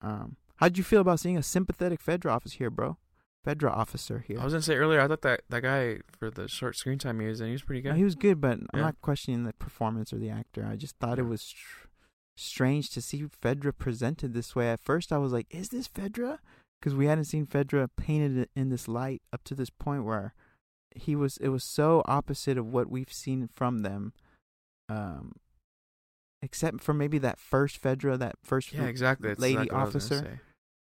Um, how'd you feel about seeing a sympathetic FEDRA officer here, bro? FEDRA officer here. I was going to say earlier, I thought that, that guy, for the short screen time he was in, he was pretty good. No, he was good, but yeah. I'm not questioning the performance or the actor. I just thought yeah. it was tr- strange to see FEDRA presented this way. At first, I was like, is this FEDRA? Because we hadn't seen FEDRA painted in this light up to this point where he was. It was so opposite of what we've seen from them, um, except for maybe that first FEDRA, that first yeah, exactly. That's lady exactly officer.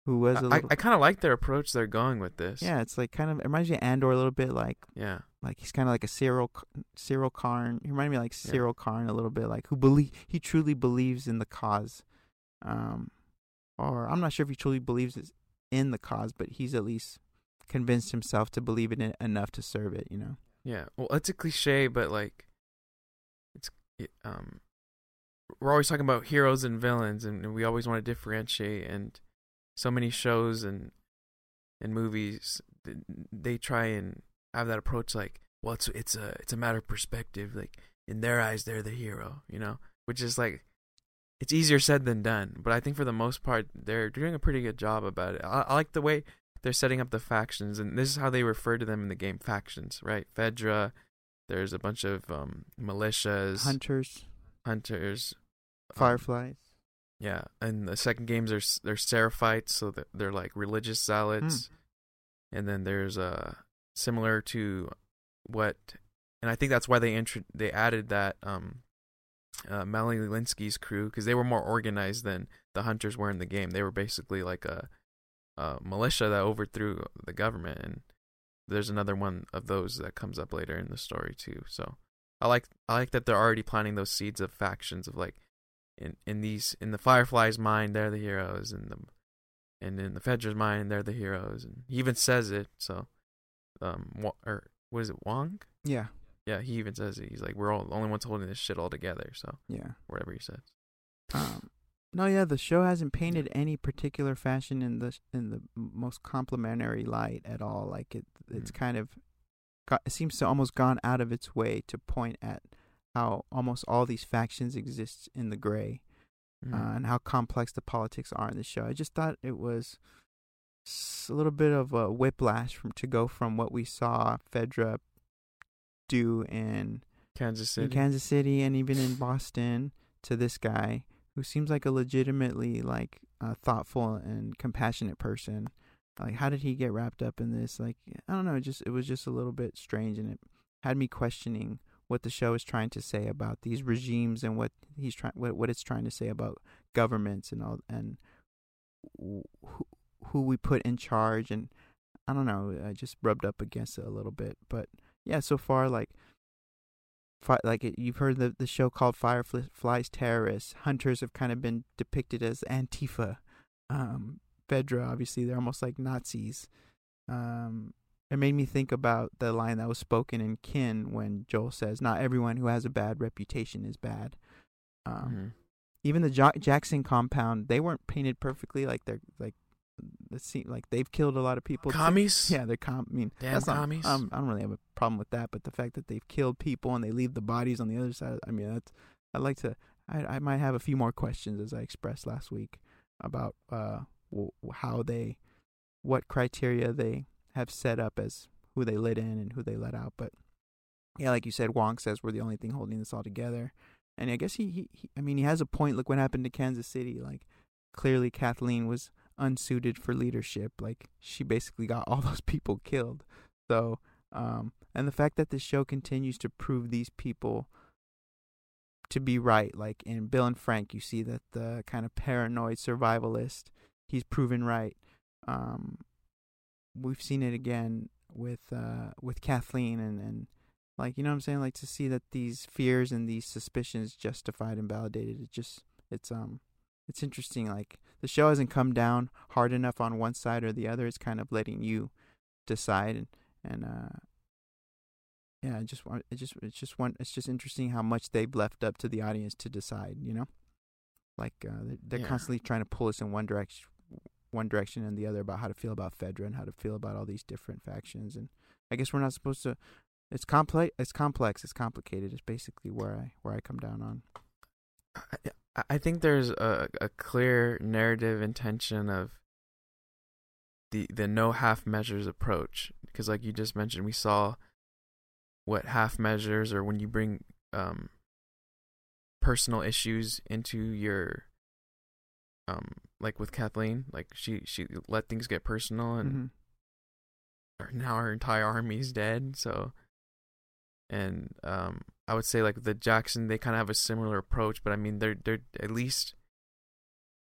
Who was a little, I, I kind of like their approach they're going with this. Yeah, it's like kind of, it reminds me of Andor a little bit, like yeah, like he's kind of like a Cyril Cyril Karn. He reminded me of like Cyril yeah. Karn a little bit, like who believe he truly believes in the cause, um, or I'm not sure if he truly believes in the cause, but he's at least convinced himself to believe in it enough to serve it, you know. Yeah, well, it's a cliche, but like, it's it, um, we're always talking about heroes and villains, and we always want to differentiate and. So many shows and and movies, they try and have that approach like, well, it's it's a it's a matter of perspective. Like, in their eyes, they're the hero, you know, which is like, it's easier said than done. But I think for the most part, they're doing a pretty good job about it. I, I like the way they're setting up the factions, and this is how they refer to them in the game: factions, right? FEDRA. There's a bunch of um, militias, hunters, hunters, Fireflies. Um, Yeah, and the second games are they're Seraphites, so they're, they're like religious zealots, mm. and then there's uh similar to what, and I think that's why they intro- they added that um, uh, Malolinsky's crew, because they were more organized than the hunters were in the game. They were basically like a, a militia that overthrew the government, and there's another one of those that comes up later in the story too. So I like I like that they're already planting those seeds of factions of like. In in these in the Firefly's mind, they're the heroes, and the and in the Fedra's mind, they're the heroes, and he even says it. So, um, or was it Wong? Yeah, yeah. He even says it. He's like, we're all the only ones holding this shit all together. So yeah, whatever he says. Um, no, yeah. The show hasn't painted any particular fashion in the in the most complimentary light at all. Like it, it's mm-hmm. kind of got, it seems to almost gone out of its way to point at. How almost all these factions exist in the gray, mm. uh, and how complex the politics are in the show. I just thought it was a little bit of a whiplash from to go from what we saw FEDRA do in Kansas City, in Kansas City, and even in Boston to this guy who seems like a legitimately like uh, thoughtful and compassionate person. Like, how did he get wrapped up in this? Like, I don't know. It just it was just a little bit strange, and it had me questioning what the show is trying to say about these regimes and what he's trying, what what it's trying to say about governments and all, and who who we put in charge. And I don't know. I just rubbed up against it a little bit, but yeah. So far, like, fi- like it, you've heard the the show called Fireflies terrorists. Hunters have kind of been depicted as Antifa. Um, FEDRA, obviously, they're almost like Nazis. Um, it made me think about the line that was spoken in Kin when Joel says, "Not everyone who has a bad reputation is bad." Um, mm-hmm. Even the jo- Jackson compound, they weren't painted perfectly. Like they're like, it seemed like they've killed a lot of people. Commies? Too. Yeah, they're com. I mean, damn, that's not, commies. Um, I don't really have a problem with that, but the fact that they've killed people and they leave the bodies on the other side. I mean, that's. I'd like to. I I might have a few more questions, as I expressed last week, about uh. how they, what criteria they have set up as who they let in and who they let out. But yeah, like you said, Wong says we're the only thing holding this all together, and I guess he, he, he I mean, he has a point. Look what happened to Kansas City. Like, clearly Kathleen was unsuited for leadership. Like, she basically got all those people killed. So, um, and the fact that this show continues to prove these people to be right, like in Bill and Frank, you see that the kind of paranoid survivalist, he's proven right. Um, we've seen it again with uh, with Kathleen and, and like, you know what I'm saying? Like, to see that these fears and these suspicions justified and validated, it just it's um it's interesting. Like, the show hasn't come down hard enough on one side or the other. It's kind of letting you decide, and and uh, yeah, I just it just it's just one it's just interesting how much they've left up to the audience to decide. You know, like uh, they're yeah. constantly trying to pull us in one direction. one direction and the other about how to feel about FEDRA and how to feel about all these different factions. And I guess we're not supposed to, it's complex, it's complex, it's complicated. It's basically where I, where I come down on. I, I think there's a, a clear narrative intention of the, the no half measures approach. Cause like you just mentioned, we saw what half measures or when you bring, um, personal issues into your, um, like with Kathleen, like she, she let things get personal, and mm-hmm. now her entire army's dead. So, and um, I would say like the Jackson, they kind of have a similar approach, but I mean they're they're at least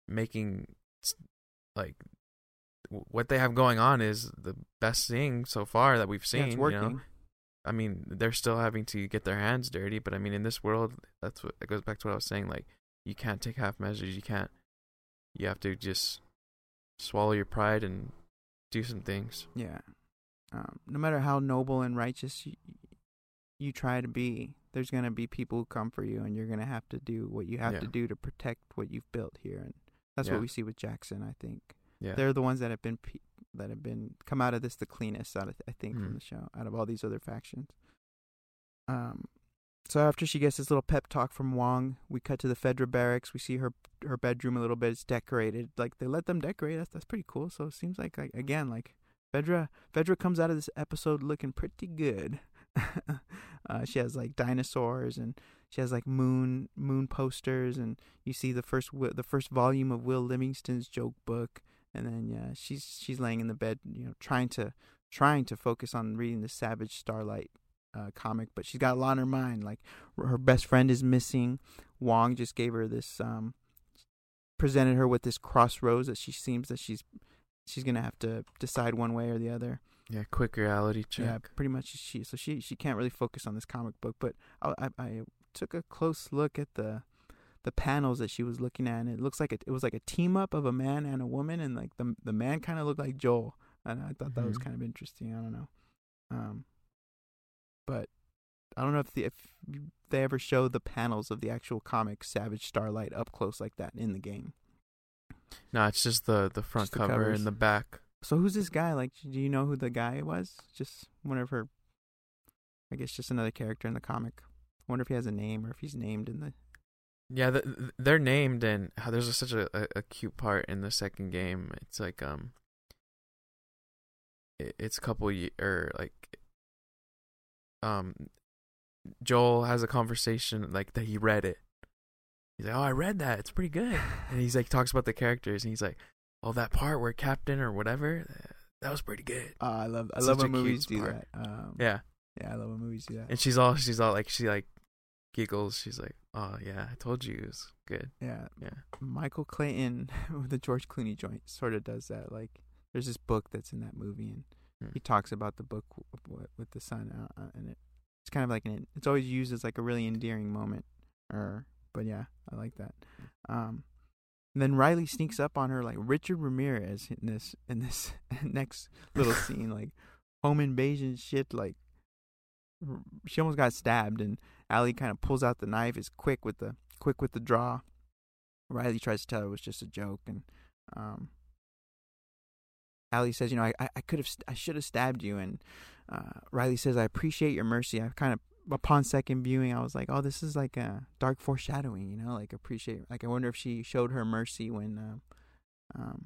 making like what they have going on is the best thing so far that we've seen. Yeah, it's working. You know? I mean, they're still having to get their hands dirty, but I mean in this world, that's what it goes back to what I was saying. Like, you can't take half measures. You can't. You have to just swallow your pride and do some things. Yeah. Um, no matter how noble and righteous you, you try to be, there's going to be people who come for you, and you're going to have to do what you have yeah. to do to protect what you've built here. And that's yeah. what we see with Jackson, I think. Yeah. They're the ones that have been pe- that have been come out of this the cleanest, out of, I think, mm. from the show, out of all these other factions. Um. So after she gets this little pep talk from Wong, we cut to the FEDRA barracks. We see her her bedroom a little bit. It's decorated. Like, they let them decorate. That's, that's pretty cool. So it seems like, like again, like, FEDRA, FEDRA comes out of this episode looking pretty good. uh, she has, like, dinosaurs, and she has, like, moon moon posters. And you see the first the first volume of Will Livingston's joke book. And then, yeah, she's she's laying in the bed, you know, trying to trying to focus on reading the Savage Starlight Uh, comic, but she's got a lot in her mind. Like, her best friend is missing. Wong just gave her this, um, presented her with this crossroads that she seems that she's she's gonna have to decide one way or the other. Yeah, quick reality check. Yeah, pretty much. She so she she can't really focus on this comic book. But I I, I took a close look at the the panels that she was looking at, and it looks like it, it was like a team up of a man and a woman, and like the the man kind of looked like Joel, and I thought mm-hmm. that was kind of interesting. I don't know. Um. But I don't know if, the, if they ever show the panels of the actual comic Savage Starlight up close like that in the game. No, it's just the, the front just cover the and the back. So who's this guy? Like, do you know who the guy was? Just one of her, I guess, just another character in the comic. I wonder if he has a name or if he's named in the... Yeah, the, they're named, and there's a, such a, a cute part in the second game. It's like, um, it, it's a couple years, or like... Um, Joel has a conversation like that. He read it. He's like, oh, I read that. It's pretty good. And he's like, talks about the characters, and he's like, oh, that part where Captain or whatever, that was pretty good. Uh, I love, I love when movies do that. Um, yeah, yeah, I love when movies do that. And she's all, she's all like, she like giggles. She's like, oh yeah, I told you it was good. Yeah, yeah. Michael Clayton with the George Clooney joint sort of does that. Like, there's this book that's in that movie, and hmm. he talks about the book with the son, uh, and it, it's kind of like an, it's always used as like a really endearing moment, or but yeah, I like that. Um, and then Riley sneaks up on her like Richard Ramirez in this in this next little scene, like home invasion shit. Like she almost got stabbed, and Allie kind of pulls out the knife. Is quick with the quick with the draw. Riley tries to tell her it was just a joke, and um, Allie says, "You know, I I could have st- I should have stabbed you." And uh, Riley says, "I appreciate your mercy." I kind of, upon second viewing, I was like, "Oh, this is like a dark foreshadowing," you know. Like, appreciate. Like, I wonder if she showed her mercy when um, um,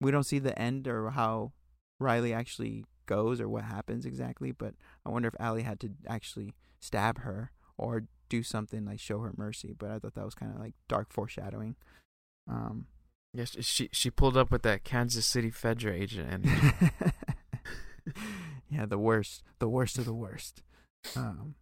we don't see the end or how Riley actually goes or what happens exactly. But I wonder if Allie had to actually stab her or do something like show her mercy. But I thought that was kind of like dark foreshadowing. Um, yes, she she pulled up with that Kansas City FEDRA agent, and yeah, the worst, the worst of the worst. Um,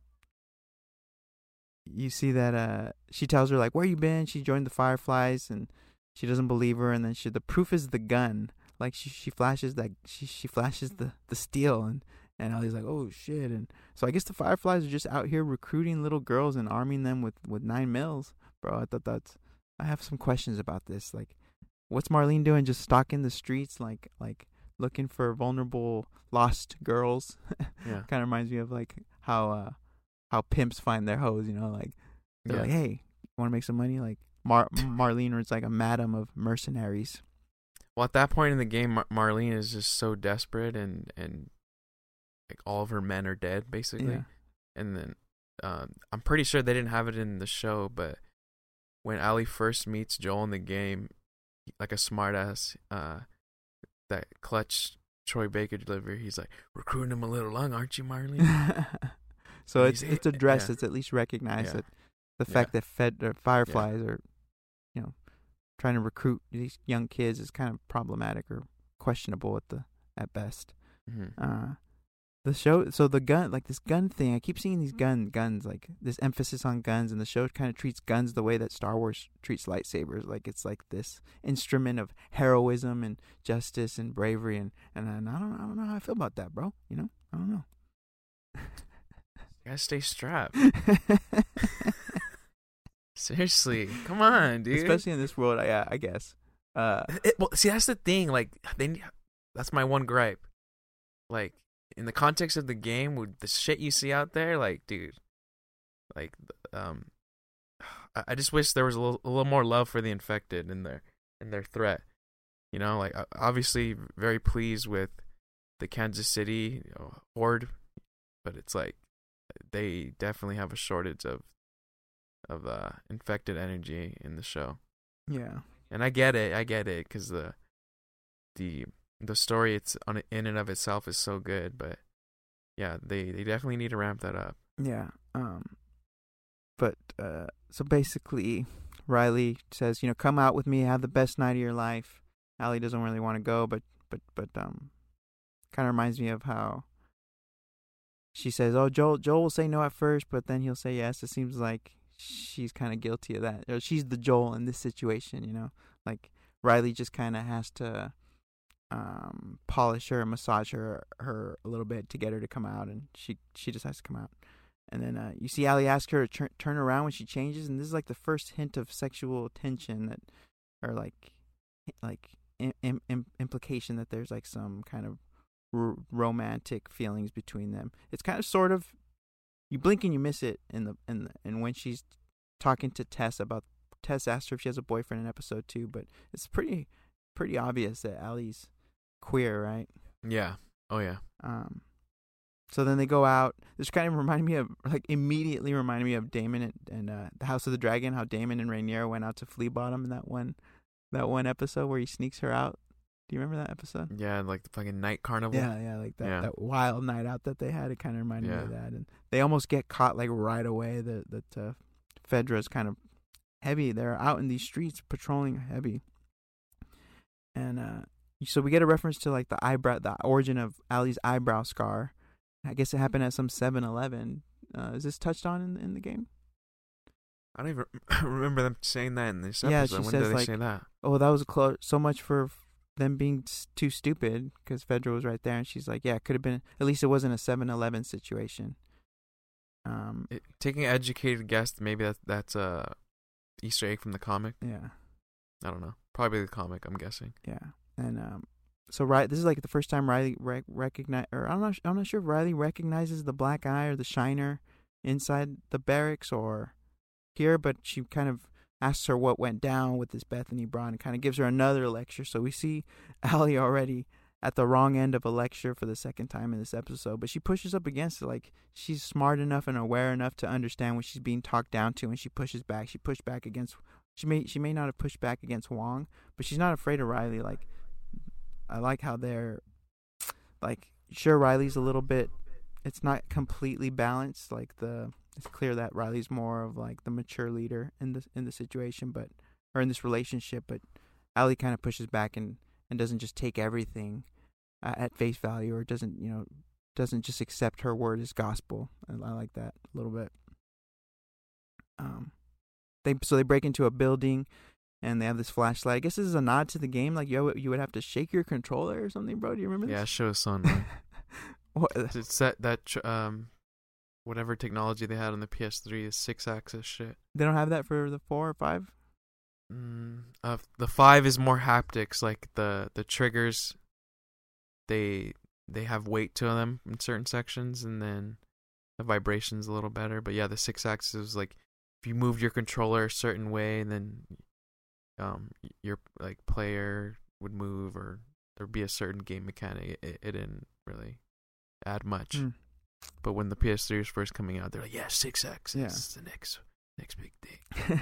you see that uh, she tells her like, "Where you been?" She joined the Fireflies, and she doesn't believe her. And then she, the proof is the gun. Like she, she flashes that she she flashes the, the steel, and and Ellie's like, "Oh shit!" And so I guess the Fireflies are just out here recruiting little girls and arming them with, with nine mils, bro. I thought that's. I have some questions about this. Like, what's Marlene doing? Just stalking the streets, like like looking for vulnerable lost girls. Yeah, kind of reminds me of like. How uh, how pimps find their hoes, you know, like they're yeah. like, "Hey, want to make some money?" Like Mar- Marlene is like a madam of mercenaries. Well, at that point in the game, Mar- Marlene is just so desperate, and, and like all of her men are dead basically. Yeah. And then um, I'm pretty sure they didn't have it in the show, but when Allie first meets Joel in the game, like a smartass, uh, that clutch Troy Baker deliver, he's like, "Recruiting him a little long, aren't you, Marlene?" So it's it's addressed. Yeah. It's at least recognized yeah. that the fact yeah. that Fed or Fireflies yeah. are, you know, trying to recruit these young kids is kind of problematic or questionable at the at best. Mm-hmm. Uh, the show, so the gun, like this gun thing, I keep seeing these gun guns, like this emphasis on guns, and the show kind of treats guns the way that Star Wars treats lightsabers. Like it's like this instrument of heroism and justice and bravery, and, and I don't I don't know how I feel about that, bro. You know, I don't know. You gotta stay strapped. Seriously, come on, dude. Especially in this world, I I guess. Uh, it, well, see, that's the thing. Like, they, that's my one gripe. Like. In the context of the game, with the shit you see out there, like, dude, like, um, I just wish there was a little, a little more love for the infected and their and their threat. You know, like, obviously, very pleased with the Kansas City, you know, horde, but it's like they definitely have a shortage of of uh, infected energy in the show. Yeah, and I get it, I get it, because the the The story, it's on in and of itself, is so good, but yeah, they, they definitely need to ramp that up. Yeah, um, but uh, so basically, Riley says, you know, come out with me, have the best night of your life. Allie doesn't really want to go, but but but um, kind of reminds me of how she says, oh, Joel Joel will say no at first, but then he'll say yes. It seems like she's kind of guilty of that. Or she's the Joel in this situation, you know, like Riley just kind of has to. Um, polish her and massage her, her a little bit to get her to come out, and she she decides to come out. And then uh, you see Allie ask her to tur- turn around when she changes, and this is like the first hint of sexual tension that, or like, like im- im- im- implication that there's like some kind of r- romantic feelings between them. It's kind of sort of you blink and you miss it in the in the, and when she's talking to Tess about Tess asked her if she has a boyfriend in episode two, but it's pretty pretty obvious that Allie's queer, right? Yeah. Oh yeah. Um. So then they go out. This kind of reminded me of, like, immediately reminded me of Damon and, and uh, the House of the Dragon. How Damon and Rhaenyra went out to Flea Bottom in that one, that one episode where he sneaks her out. Do you remember that episode? Yeah, like the fucking night carnival. Yeah, yeah, like that, yeah. that wild night out that they had. It kind of reminded yeah. me of that. And they almost get caught like right away. The that uh, Fedra's kind of heavy. They're out in these streets patrolling heavy. And uh, so we get a reference to like the eyebrow, the origin of Allie's eyebrow scar. I guess it happened at some seven eleven. Uh, is this touched on in, in the game? I don't even remember them saying that in this episode. Yeah, she when says, did they like, say that? Oh, that was close. So much for them being too stupid, because Fedra was right there, and she's like, yeah, it could have been, at least it wasn't a seven eleven situation. Um, it, taking an educated guess, maybe that, that's a Easter egg from the comic. Yeah. I don't know. Probably the comic, I'm guessing. Yeah. And um, so Riley, this is like the first time Riley rec- recognize, or I'm not, I'm not sure if Riley recognizes the black eye or the shiner inside the barracks or here, but she kind of asks her what went down with this Bethany Braun and kind of gives her another lecture. So we see Allie already at the wrong end of a lecture for the second time in this episode, but she pushes up against it. Like, she's smart enough and aware enough to understand what she's being talked down to, and she pushes back. She pushed back against, she may she may not have pushed back against Wong, but she's not afraid of Riley. Like, I like how they're like, sure, Riley's a little bit, it's not completely balanced, like the it's clear that Riley's more of like the mature leader in the in the situation, but or in this relationship. But Allie kind of pushes back and, and doesn't just take everything uh, at face value, or doesn't you know doesn't just accept her word as gospel. And I like that a little bit. Um, they so they break into a building and they have this flashlight. I guess this is a nod to the game, like yo, you would have to shake your controller or something, bro. Do you remember this? Yeah, show us on. What? It's that that um. Whatever technology they had on the P S three is six-axis shit. They don't have that for the four or five? Mm, uh, the five is more haptics. Like, the, the triggers, they they have weight to them in certain sections, and then the vibration's a little better. But yeah, the six-axis is like, if you move your controller a certain way, then um, your like player would move, or there'd be a certain game mechanic. It, it didn't really add much. Mm. But when the P S three was first coming out, they're like, yeah, six X. Yeah. This is the next next big thing.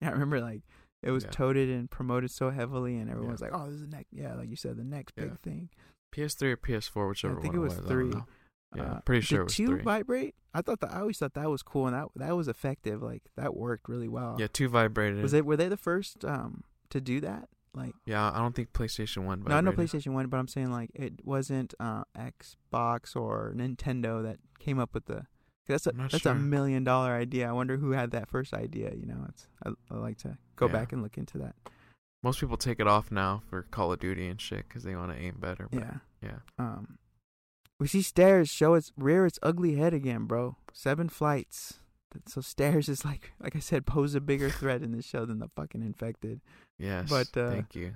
Yeah, I remember, like, it was yeah. touted and promoted so heavily, and everyone yeah. was like, oh, this is the next, yeah, like you said, the next yeah. big thing. P S three or P S four, whichever one I think one it was. was. three. Yeah, uh, I'm pretty sure it was two three. Did two vibrate? I thought that, I always thought that was cool, and that that was effective. Like, that worked really well. Yeah, two vibrated. Was it? Were they the first um, to do that? Like, yeah, I don't think PlayStation one. No, I know PlayStation one, but I'm saying like it wasn't uh, Xbox or Nintendo that came up with the. That's a that's sure. a million dollar idea. I wonder who had that first idea. You know, it's I, I like to go yeah. back and look into that. Most people take it off now for Call of Duty and shit because they want to aim better. But yeah, yeah. Um, we see Stairs show its rear its ugly head again, bro. Seven flights. So Stairs is like, like I said, pose a bigger threat in this show than the fucking infected. Yes, but uh, thank you.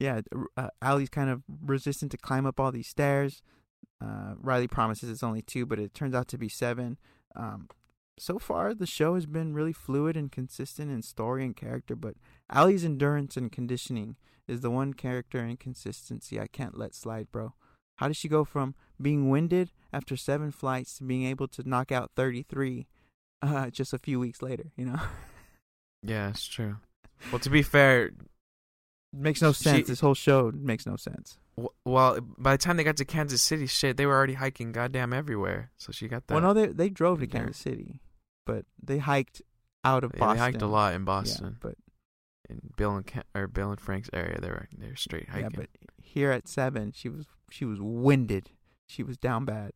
Yeah, uh, Allie's kind of resistant to climb up all these stairs. Uh, Riley promises it's only two, but it turns out to be seven. Um, so far, the show has been really fluid and consistent in story and character, but Allie's endurance and conditioning is the one character inconsistency I can't let slide, bro. How does she go from being winded after seven flights to being able to knock out thirty-three? Uh, just a few weeks later, you know? Yeah, it's true. Well, to be fair... it makes no sense. She, this whole show makes no sense. W- well, by the time they got to Kansas City, shit, they were already hiking goddamn everywhere. So she got that. Well, no, they they drove to Kansas City, but they hiked out of yeah, Boston. They hiked a lot in Boston. Yeah, but in Bill and Ken, or Bill and Frank's area, they were they were straight hiking. Yeah, but here at seven, she was she was winded. She was down bad.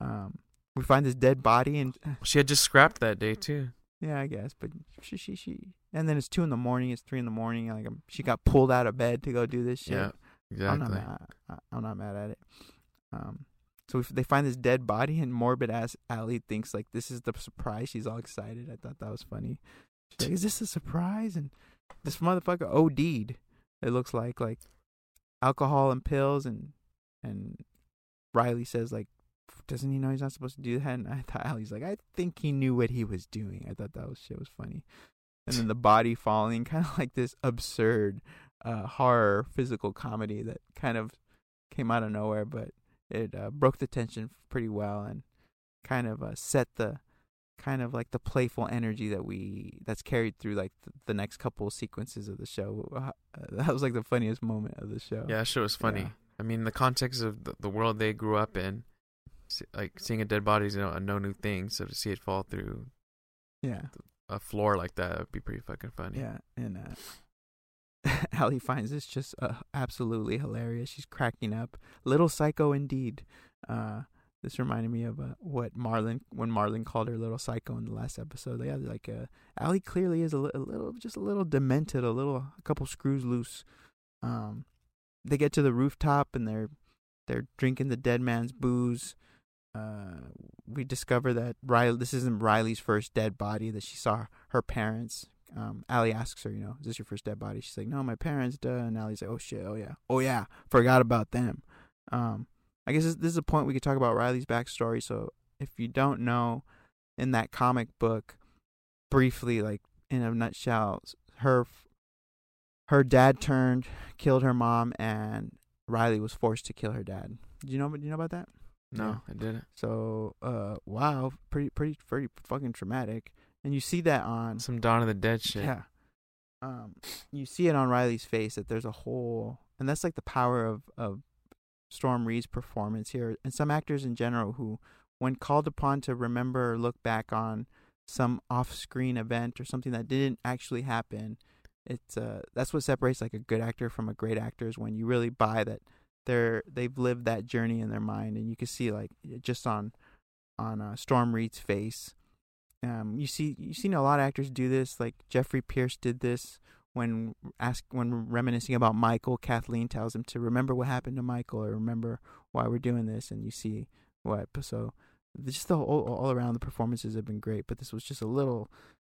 Um... We find this dead body, and she had just scrapped that day too. Yeah, I guess, but she, she, she, and then it's two in the morning. It's three in the morning. Like I'm, she got pulled out of bed to go do this shit. Yeah, exactly. I'm not mad. I, I'm not mad at it. Um, so we, they find this dead body, and morbid ass Allie thinks like this is the surprise. She's all excited. I thought that was funny. She's like, "Is this a surprise?" And this motherfucker OD'd. It looks like like alcohol and pills, and and Riley says like, doesn't he know he's not supposed to do that? And I thought Allie's like, I think he knew what he was doing. I thought that was shit was funny. And then the body falling, kind of like this absurd uh, horror physical comedy that kind of came out of nowhere, but it uh, broke the tension pretty well and kind of uh, set the kind of like the playful energy that we that's carried through like th- the next couple of sequences of the show. Uh, that was like the funniest moment of the show. Yeah, that show was funny. Yeah. I mean, the context of the, the world they grew up in. Like seeing a dead body is you know, a no new thing, so to see it fall through, yeah, a floor like that. That would be pretty fucking funny. Yeah, and uh, Allie finds this just uh, absolutely hilarious. She's cracking up. Little psycho indeed. Uh, this reminded me of uh, what Marlon, when Marlon called her little psycho in the last episode. They had like a, Allie clearly is a, li- a little, just a little demented, a little, a couple screws loose. Um, they get to the rooftop and they're, they're drinking the dead man's booze. Uh, we discover that Riley, this isn't Riley's first dead body, that she saw her parents. Um, Allie asks her, you know, is this your first dead body? She's like, no, my parents, duh. And Allie's like, oh shit, oh yeah, oh yeah, forgot about them. Um, I guess this, this is a point we could talk about Riley's backstory. So if you don't know, in that comic book, briefly, like in a nutshell, her her dad turned, killed her mom, and Riley was forced to kill her dad. Do you know? Do you know about that? No, yeah. I didn't. So, uh, wow, pretty, pretty, pretty fucking traumatic. And you see that on some Dawn of the Dead shit. Yeah. Um, you see it on Riley's face that there's a whole, and that's like the power of of Storm Reid's performance here, and some actors in general who, when called upon to remember or look back on some off-screen event or something that didn't actually happen, it's uh, that's what separates like a good actor from a great actor, is when you really buy that. They're, they've lived that journey in their mind, and you can see like just on on uh, Storm Reid's face. Um, you see, you've seen a lot of actors do this. Like Jeffrey Pierce did this when ask when reminiscing about Michael. Kathleen tells him to remember what happened to Michael, or remember why we're doing this. And you see what so just the whole, all around the performances have been great, but this was just a little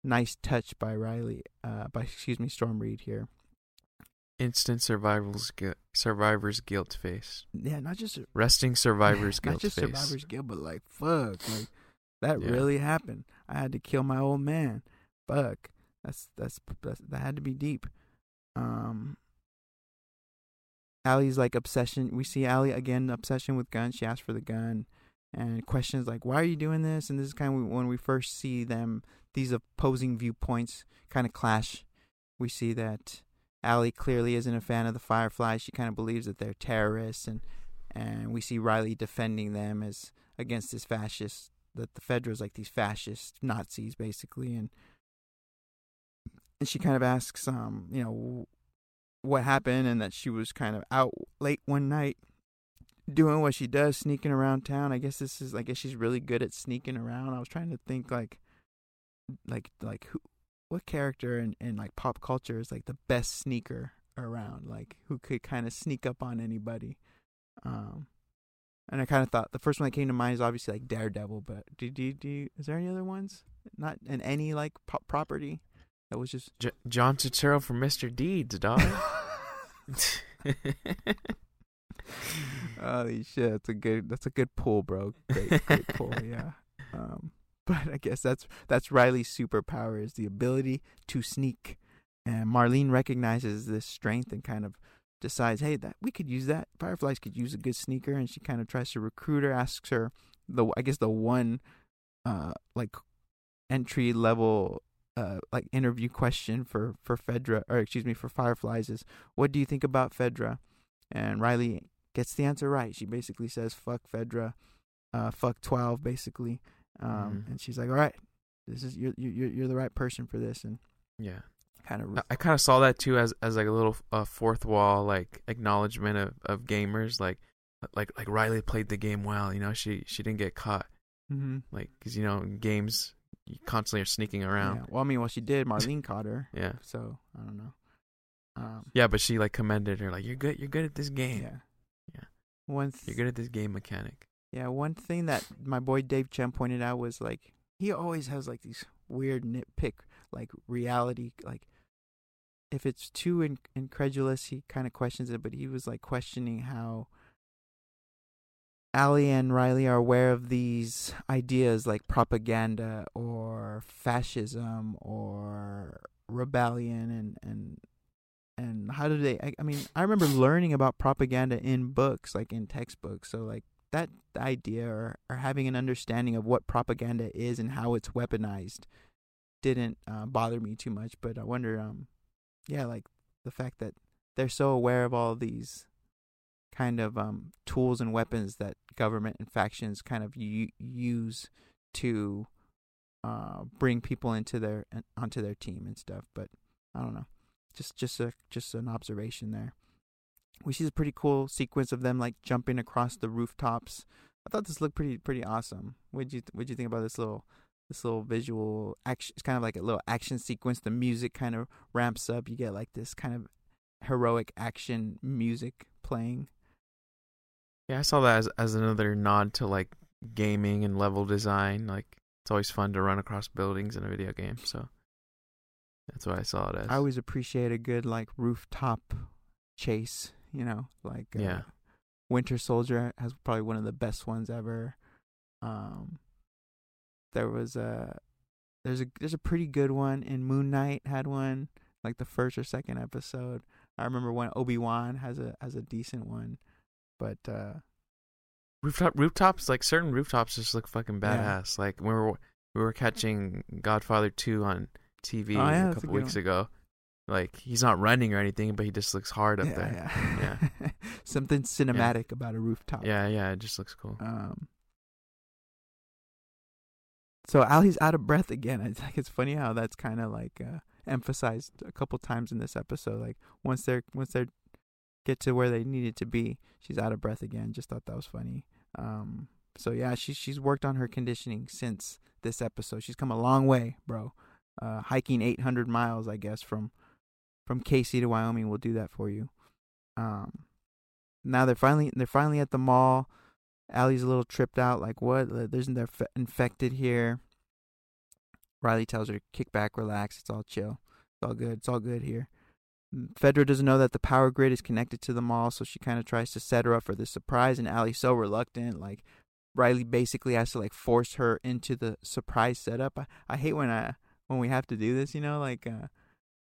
nice touch by Riley, uh, by excuse me, Storm Reid here. Instant survivor's guilt, survivor's guilt face. Yeah, not just resting survivor's guilt. Not just face. Survivor's guilt, but like fuck, like that yeah. really happened. I had to kill my old man. Fuck, that's that's, that's that had to be deep. Um, Allie's like obsession. We see Allie again, obsession with guns. She asks for the gun and questions like, "Why are you doing this?" And this is kind of when we first see them. These opposing viewpoints kind of clash. We see that. Allie clearly isn't a fan of the Fireflies. She kind of believes that they're terrorists, and and we see Riley defending them as against this fascist, that the Fedra's like these fascist Nazis basically, and and she kind of asks, um, you know, what happened, and that she was kind of out late one night doing what she does, sneaking around town. I guess this is, I guess she's really good at sneaking around. I was trying to think like, like, like who. What character in, in like pop culture is like the best sneaker around? Like who could kind of sneak up on anybody? Um, and I kind of thought the first one that came to mind is obviously like Daredevil. But do do do? Is there any other ones? Not in any like pop property that was just J- John Turturro from Mister Deeds, dog. Holy shit, that's a good that's a good pull, bro. Great, great pull, yeah. Um. But I guess that's that's Riley's superpower, is the ability to sneak. And Marlene recognizes this strength and kind of decides, hey, that we could use that. Fireflies could use a good sneaker. And she kind of tries to recruit her, asks her, the I guess the one uh, like entry-level uh, like interview question for, for Fedra, or excuse me, for Fireflies is, what do you think about Fedra? And Riley gets the answer right. She basically says, fuck Fedra, uh, fuck twelve, basically. Um, mm-hmm. And she's like, all right, this is you're, you're, you're the right person for this. And yeah, kind of, I, I kind of saw that too, as, as like a little uh, fourth wall, like acknowledgement of, of gamers. Like, like, like Riley played the game well, you know, she, she didn't get caught. Mm-hmm. Like, cause you know, in games you constantly are sneaking around. Yeah. Well, I mean, well, she did, Marlene caught her. Yeah. So I don't know. Um, yeah, but she like commended her, like, you're good. You're good at this game. Yeah. Yeah. Once you're good at this game mechanic. Yeah, one thing that my boy Dave Chen pointed out was like he always has like these weird nitpick like reality, like if it's too in- incredulous he kind of questions it, but he was like questioning how Allie and Riley are aware of these ideas like propaganda or fascism or rebellion, and and and how do they I, I mean I remember learning about propaganda in books, like in textbooks, so like that idea or, or having an understanding of what propaganda is and how it's weaponized didn't uh, bother me too much. But I wonder, um, yeah, like the fact that they're so aware of all these kind of um, tools and weapons that government and factions kind of u- use to uh, bring people into their onto their team and stuff. But I don't know, just just a just an observation there. We see a pretty cool sequence of them like jumping across the rooftops. I thought this looked pretty pretty awesome. What'd you th- what'd you think about this little this little visual action? It's kind of like a little action sequence. The music kind of ramps up. You get like this kind of heroic action music playing. Yeah, I saw that as as another nod to like gaming and level design. Like it's always fun to run across buildings in a video game, so that's what I saw it as. I always appreciate a good like rooftop chase. You know, like uh, yeah. Winter Soldier has probably one of the best ones ever. Um, there was a there's a there's a pretty good one, and Moon Knight had one like the first or second episode. I remember when Obi-Wan has a has a decent one, but uh, rooftop rooftops like certain rooftops just look fucking badass. Yeah. Like we were we were catching Godfather two on T V oh, yeah, a couple a weeks one. ago. Like, he's not running or anything, but he just looks hard up yeah, there. Yeah, yeah. Something cinematic yeah. about a rooftop. Yeah, yeah, it just looks cool. Um, so Ali's out of breath again. It's like it's funny how that's kind of like uh, emphasized a couple times in this episode. Like once they're once they get to where they needed to be, she's out of breath again. Just thought that was funny. Um, so yeah, she she's worked on her conditioning since this episode. She's come a long way, bro. Uh, hiking eight hundred miles, I guess, from. From K C to Wyoming, we'll do that for you. Um, now they're finally they're finally at the mall. Allie's a little tripped out, like what? There's they're f- infected here. Riley tells her to kick back, relax. It's all chill. It's all good. It's all good here. Fedra doesn't know that the power grid is connected to the mall, so she kind of tries to set her up for this surprise. And Allie's so reluctant, like Riley basically has to like force her into the surprise setup. I, I hate when I when we have to do this, you know, like. Uh,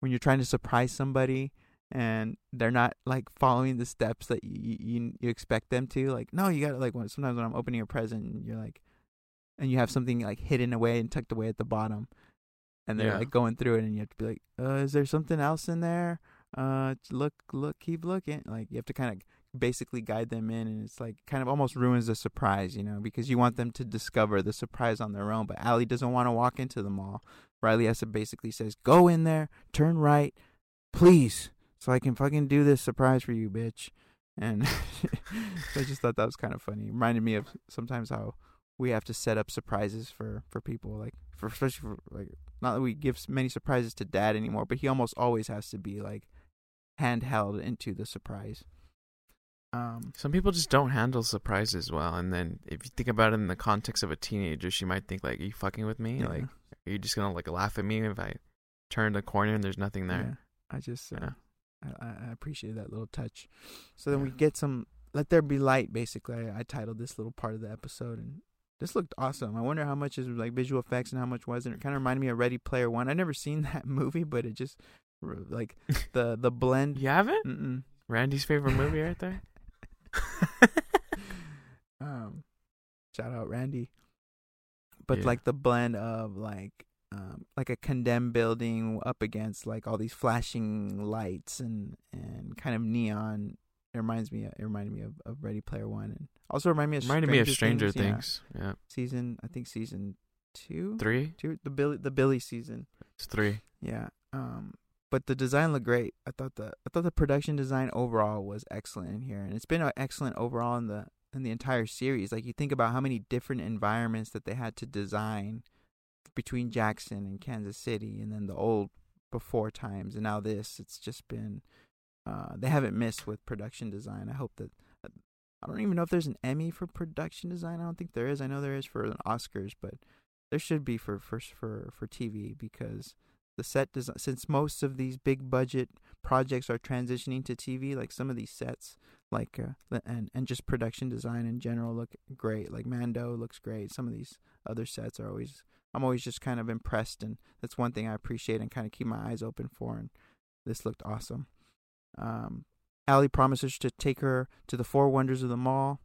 When you're trying to surprise somebody and they're not like following the steps that you you, you expect them to, like no, you gotta like when, sometimes when I'm opening a present, you're like, and you have something like hidden away and tucked away at the bottom, and they're yeah. like going through it, and you have to be like, uh, is there something else in there? Uh, look, look, keep looking. Like you have to kind of basically guide them in, and it's like kind of almost ruins the surprise, you know, because you want them to discover the surprise on their own, but Allie doesn't want to walk into the mall. Riley Essa basically says, go in there, turn right, please, so I can fucking do this surprise for you, bitch. And so I just thought that was kind of funny. It reminded me of sometimes how we have to set up surprises for, for people, like for especially for, like not that we give many surprises to Dad anymore, but he almost always has to be like handheld into the surprise. Um, Some people just don't handle surprises well, and then if you think about it in the context of a teenager, she might think like, are you fucking with me? Yeah. Like, are you just gonna like laugh at me if I turn the corner and there's nothing there? Yeah, I just, yeah. uh, I, I appreciate that little touch. So then yeah. we get some. Let there be light. Basically, I, I titled this little part of the episode, and this looked awesome. I wonder how much is like visual effects and how much wasn't. It kind of reminded me of Ready Player One. I never seen that movie, but it just like the the blend. You haven't? Mm-mm. Randy's favorite movie, right there. um, shout out Randy. But yeah. like the blend of like um, like a condemned building up against like all these flashing lights and, and kind of neon. It reminds me. Of, it reminded me of, of Ready Player One, and also reminded me of reminded Stranger me of Stranger Things. Things. Yeah. yeah, season I think season two, three, two the Billy the Billy season. It's three. Yeah. Um, but the design looked great. I thought the I thought the production design overall was excellent in here, and it's been excellent overall in the. in the entire series. Like you think about how many different environments that they had to design between Jackson and Kansas City and then the old before times and now this. It's just been uh they haven't missed with production design. I hope that I don't even know if there's an Emmy for production design. I don't think there is. I know there is for the Oscars, but there should be for for for, for T V, because the set design, since most of these big budget projects are transitioning to T V, like some of these sets, like uh, and and just production design in general look great. Like Mando looks great. Some of these other sets are always. I'm always just kind of impressed, and that's one thing I appreciate and kind of keep my eyes open for. And this looked awesome. Um, Allie promises to take her to the four wonders of the mall,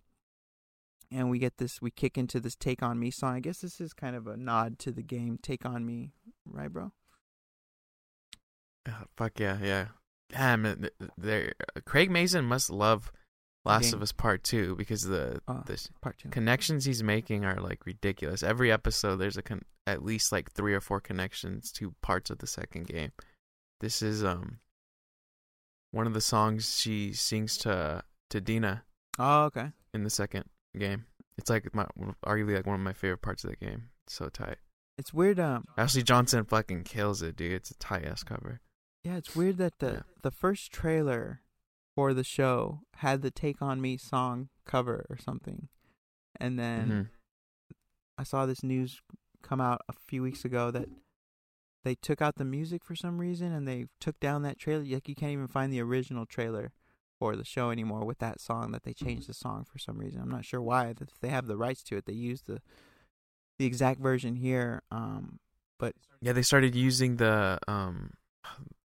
and we get this. We kick into this "Take on Me" song. I guess this is kind of a nod to the game "Take on Me," right, bro? Oh, fuck yeah, yeah. Damn, there. Craig Mazin must love Last Game. of Us Part Two, because the, uh, the part two. connections he's making are like ridiculous. Every episode, there's a con- at least like three or four connections to parts of the second game. This is um one of the songs she sings to to Dina. Oh, okay. In the second game, it's like my arguably like one of my favorite parts of the game. It's so tight. It's weird. Um, Ashley Johnson fucking kills it, dude. It's a tight ass cover. Yeah, it's weird that the yeah. the first trailer for the show had the "Take on Me" song cover or something, and then mm-hmm. I saw this news come out a few weeks ago that they took out the music for some reason and they took down that trailer. Like, you can't even find the original trailer for the show anymore with that song, that they changed the song for some reason. I'm not sure why. That they have the rights to it. They use the the exact version here. Um, but yeah, they started using the um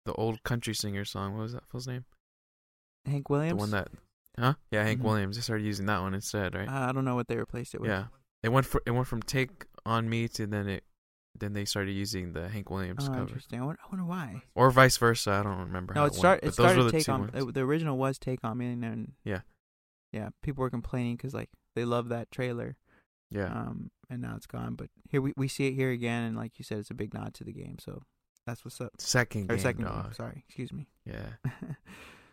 the old country singer song. What was that fool's name? Hank Williams. The one that, huh? Yeah, Hank mm-hmm. Williams. They started using that one instead, right? Uh, I don't know what they replaced it with. Yeah, it went for it went from "Take on Me" to then it. Then they started using the Hank Williams oh, cover. Interesting. I wonder, I wonder why. Or vice versa. I don't remember. No, how it, start, it, went, it started. Those were the Take On. It, the original was Take On Me, and then yeah, yeah. People were complaining because like they love that trailer. Yeah. Um, and now it's gone. But here we, we see it here again, and like you said, it's a big nod to the game. So that's what's up. Second or game. Second dog. game. Sorry, excuse me. Yeah.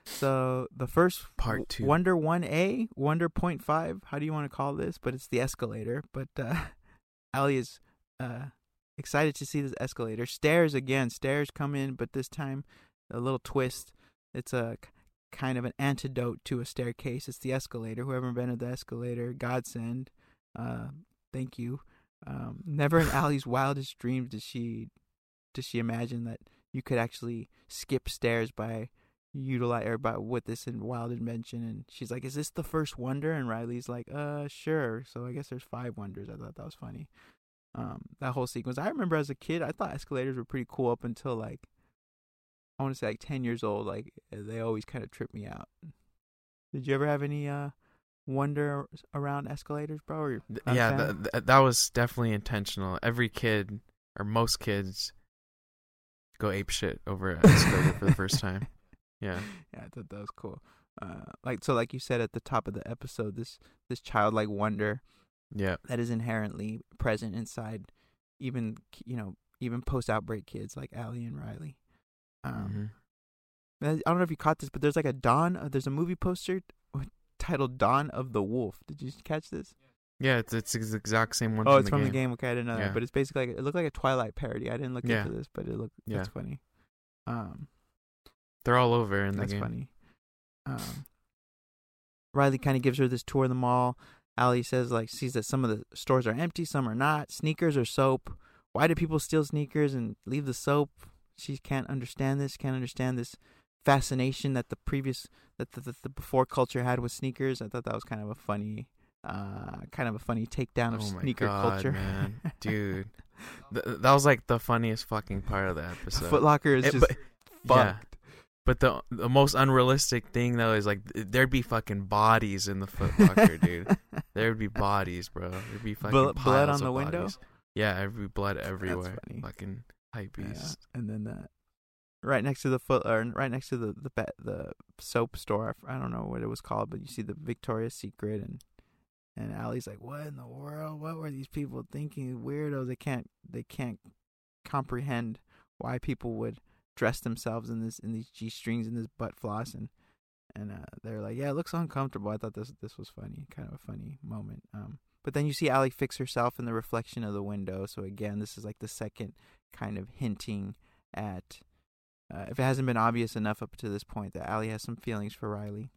So the first part two, Wonder One A, Wonder Point Five. How do you want to call this? But it's the escalator. But uh, Ali is. Uh, Excited to see this escalator. Stairs again. Stairs come in, but this time a little twist. It's a kind of an antidote to a staircase. It's the escalator. Whoever invented the escalator, godsend. Uh, thank you. Um, never in Allie's wildest dreams did she did she imagine that you could actually skip stairs by utilize or by with this in wild invention. And she's like, "Is this the first wonder?" And Riley's like, "Uh, sure." So I guess there's five wonders. I thought that was funny. Um, that whole sequence. I remember as a kid, I thought escalators were pretty cool up until like, I want to say like ten years old. Like they always kind of tripped me out. Did you ever have any uh wonder around escalators, bro? Or yeah, th- th- that was definitely intentional. Every kid or most kids go apeshit over an escalator for the first time. Yeah, yeah, I thought that was cool. Uh, like so, like you said at the top of the episode, this this childlike wonder. Yeah, that is inherently present inside, even you know, even post-outbreak kids like Allie and Riley. Um, mm-hmm. I don't know if you caught this, but there's like a dawn. Uh, there's a movie poster titled "Dawn of the Wolf." Did you catch this? Yeah, it's it's the exact same one. Oh, from it's the from game. the game. Okay, I didn't know yeah. that, but it's basically like, it looked like a Twilight parody. I didn't look yeah. into this, but it looked yeah. that's funny. Um, they're all over in the game. That's funny. Um, Riley kind of gives her this tour of the mall. Allie says, like, sees that some of the stores are empty, some are not. Sneakers or soap? Why do people steal sneakers and leave the soap? She can't understand this, can't understand this fascination that the previous, that the, the, the before culture had with sneakers. I thought that was kind of a funny, uh, kind of a funny takedown of oh sneaker God, culture. Man. Dude, Th- that was like the funniest fucking part of the episode. Foot Locker is it, just but, fucked. Yeah. But the the most unrealistic thing, though, is, like, there'd be fucking bodies in the Foot Locker, dude. There would be bodies, bro. There'd be fucking Bl- blood on the bodies. window? Yeah, there'd be blood everywhere. That's funny. Fucking hype beast. Yeah. And then uh, right next to the foot, or right next to the the, be- the soap store, I don't know what it was called, but you see the Victoria's Secret, and and Allie's like, what in the world? What were these people thinking? Weirdos. They can't they can't comprehend why people would dress themselves in this in these G strings and this butt floss, and and uh, they're like, yeah, it looks uncomfortable. I thought this this was funny, kind of a funny moment. Um, but then you see Allie fix herself in the reflection of the window. So again, this is like the second kind of hinting at, uh, if it hasn't been obvious enough up to this point, that Allie has some feelings for Riley.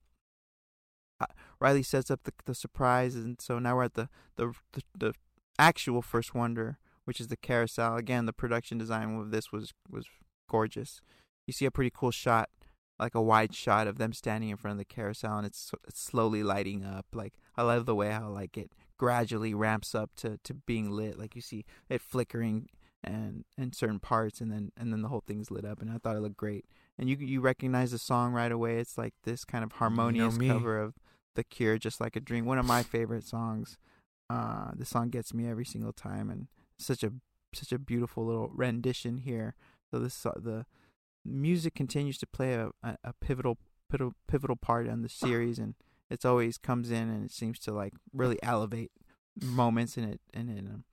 Uh, Riley sets up the the surprise, and so now we're at the the the, the actual first wonder, which is the carousel. Again, the production design of this was was. gorgeous. You see a pretty cool shot, like a wide shot of them standing in front of the carousel, and it's, it's slowly lighting up. Like, I love the way how like it gradually ramps up to, to being lit. Like, you see it flickering and in certain parts, and then and then the whole thing's lit up. And I thought it looked great. And you you recognize the song right away. It's like this kind of harmonious you know cover of The Cure, Just Like a Dream. One of my favorite songs. Uh, the song gets me every single time, and such a such a beautiful little rendition here. So this uh, the music continues to play a, a, a pivotal pivotal pivotal part in the series, and it's always comes in and it seems to like really elevate moments in it, and it um,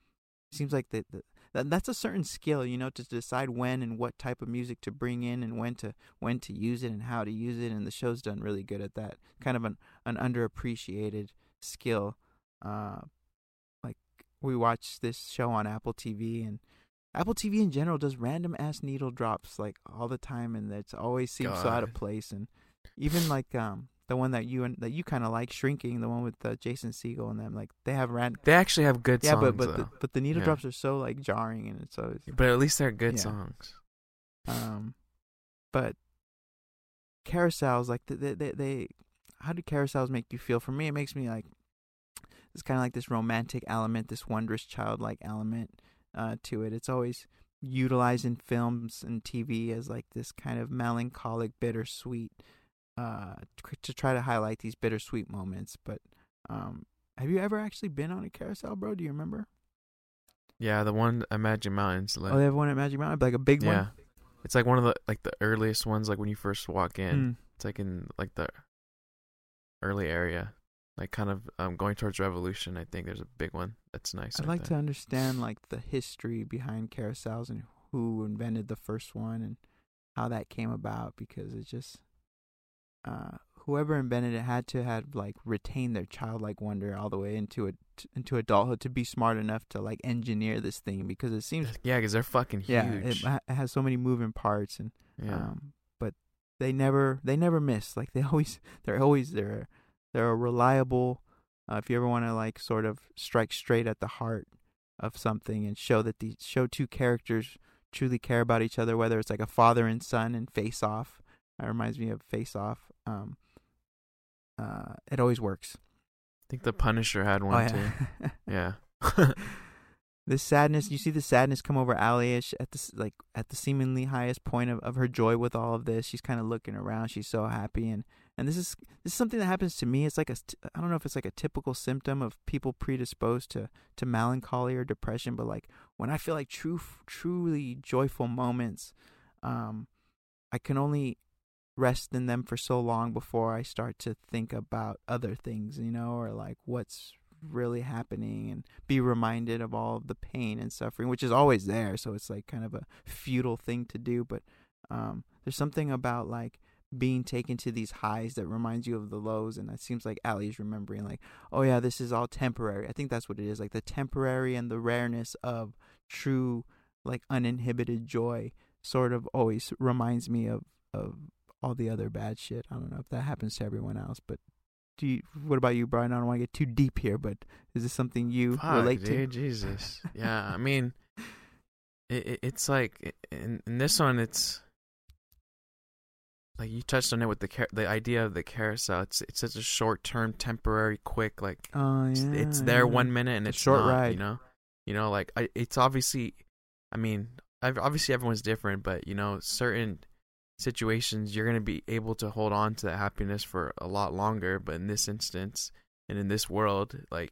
seems like the, the that, that's a certain skill, you know, to decide when and what type of music to bring in and when to when to use it and how to use it. And the show's done really good at that. Kind of an, an underappreciated skill. Uh, like we watch this show on Apple T V, and Apple T V in general does random ass needle drops like all the time, and it always seems God. so out of place. And even like um the one that you and that you kind of like, Shrinking, the one with uh, Jason Segel and them, like they have random. They actually have good yeah, songs. Yeah, but but the, but the needle yeah. drops are so like jarring, and it's always. But at least they're good yeah. songs. Um, but carousels, like they they they, how do carousels make you feel? For me, it makes me like. It's kind of like this romantic element, this wondrous childlike element uh, to it. It's always utilized in films and T V as like this kind of melancholic, bittersweet, uh, to try to highlight these bittersweet moments. But um, have you ever actually been on a carousel, bro? Do you remember? Yeah, the one at Magic Mountains. Like, oh, they have one at Magic Mountain? Like a big yeah. one? Yeah. It's like one of the like the earliest ones, like when you first walk in. Mm. It's like in like the early area. Like kind of um, going towards Revolution, I think there's a big one that's nice. I'd like to understand like the history behind carousels and who invented the first one and how that came about, because it's just uh, whoever invented it had to have like retained their childlike wonder all the way into a, t- into adulthood to be smart enough to like engineer this thing, because it seems yeah, because they're fucking huge. Yeah, it, ha- it has so many moving parts, and yeah. um, but they never they never miss. Like they always they're always there. They're a reliable, uh, if you ever want to like sort of strike straight at the heart of something and show that the show two characters truly care about each other, whether it's like a father and son in Face Off. That reminds me of Face Off. Um, uh, it always works. I think The Punisher had one oh, yeah. too. Yeah. This sadness, you see the sadness come over Allie at the like at the seemingly highest point of, of her joy with all of this. She's kind of looking around. She's so happy, and and this is this is something that happens to me. It's like a I don't know if it's like a typical symptom of people predisposed to, to melancholy or depression, but like when I feel like true truly joyful moments, um, I can only rest in them for so long before I start to think about other things, you know, or like what's really happening, and be reminded of all of the pain and suffering, which is always there. So it's like kind of a futile thing to do, but um there's something about like being taken to these highs that reminds you of the lows. And it seems like Allie's remembering like, oh yeah, this is all temporary. I think that's what it is, like the temporary and the rareness of true like uninhibited joy sort of always reminds me of of all the other bad shit. I don't know if that happens to everyone else, but Do you, what about you, Brian? I don't want to get too deep here, but is this something you Fuck, relate to? Dude, Jesus. Yeah, I mean, it, it, it's like, in, in this one, it's, like, you touched on it with the car- the idea of the carousel. It's it's such a short-term, temporary, quick, like, oh, yeah, it's, it's there yeah. one minute and it's, it's short not, ride. you know? You know, like, I, it's obviously, I mean, I've, obviously everyone's different, but, you know, certain situations you're going to be able to hold on to that happiness for a lot longer, but in this instance and in this world, like,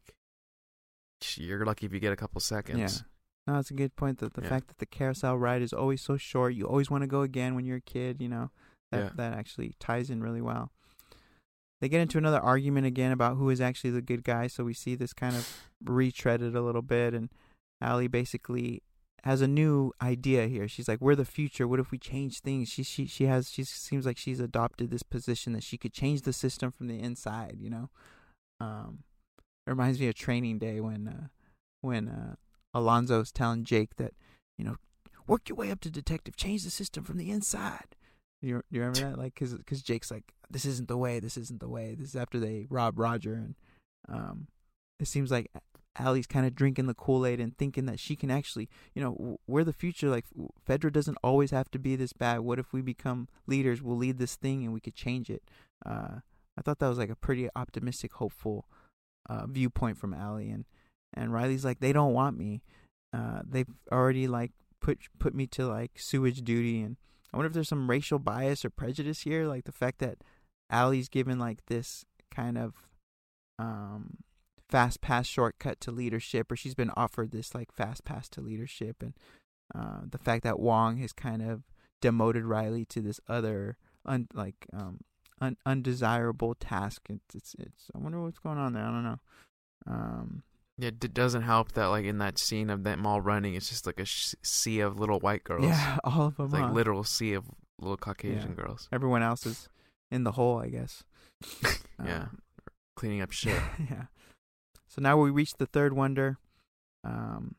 you're lucky if you get a couple seconds. Yeah, no, that's a good point, that the yeah. fact that the carousel ride is always so short, you always want to go again when you're a kid, you know, that yeah. that actually ties in really well. They get into another argument again about who is actually the good guy, so we see this kind of retreaded a little bit, and Allie basically has a new idea here. She's like, we're the future. What if we change things? She she she has she seems like she's adopted this position that she could change the system from the inside, you know. Um it reminds me of Training Day when uh when uh Alonzo's telling Jake that, you know, work your way up to detective, change the system from the inside. You, you remember that? Like, cuz cuz Jake's like, this isn't the way. This isn't the way. This is after they rob Roger, and um it seems like Allie's kind of drinking the Kool-Aid and thinking that she can actually, you know, we're the future. Like, FEDRA doesn't always have to be this bad. What if we become leaders? We'll lead this thing and we could change it. Uh, I thought that was like a pretty optimistic, hopeful uh, viewpoint from Allie. And, and Riley's like, they don't want me. Uh, they've already like put put me to like sewage duty. And I wonder if there's some racial bias or prejudice here. Like the fact that Allie's given like this kind of um. fast pass shortcut to leadership, or she's been offered this like fast pass to leadership, and uh, the fact that Wong has kind of demoted Riley to this other un- like um, un- undesirable task. It's, it's it's I wonder what's going on there. I don't know. Um, It doesn't help that, like, in that scene of them all running, it's just like a sh- sea of little white girls. Yeah, all of them. It's like a literal sea of little Caucasian yeah. girls. Everyone else is in the hole, I guess. yeah. Um, Cleaning up shit. yeah. So now we reach the third wonder. Um,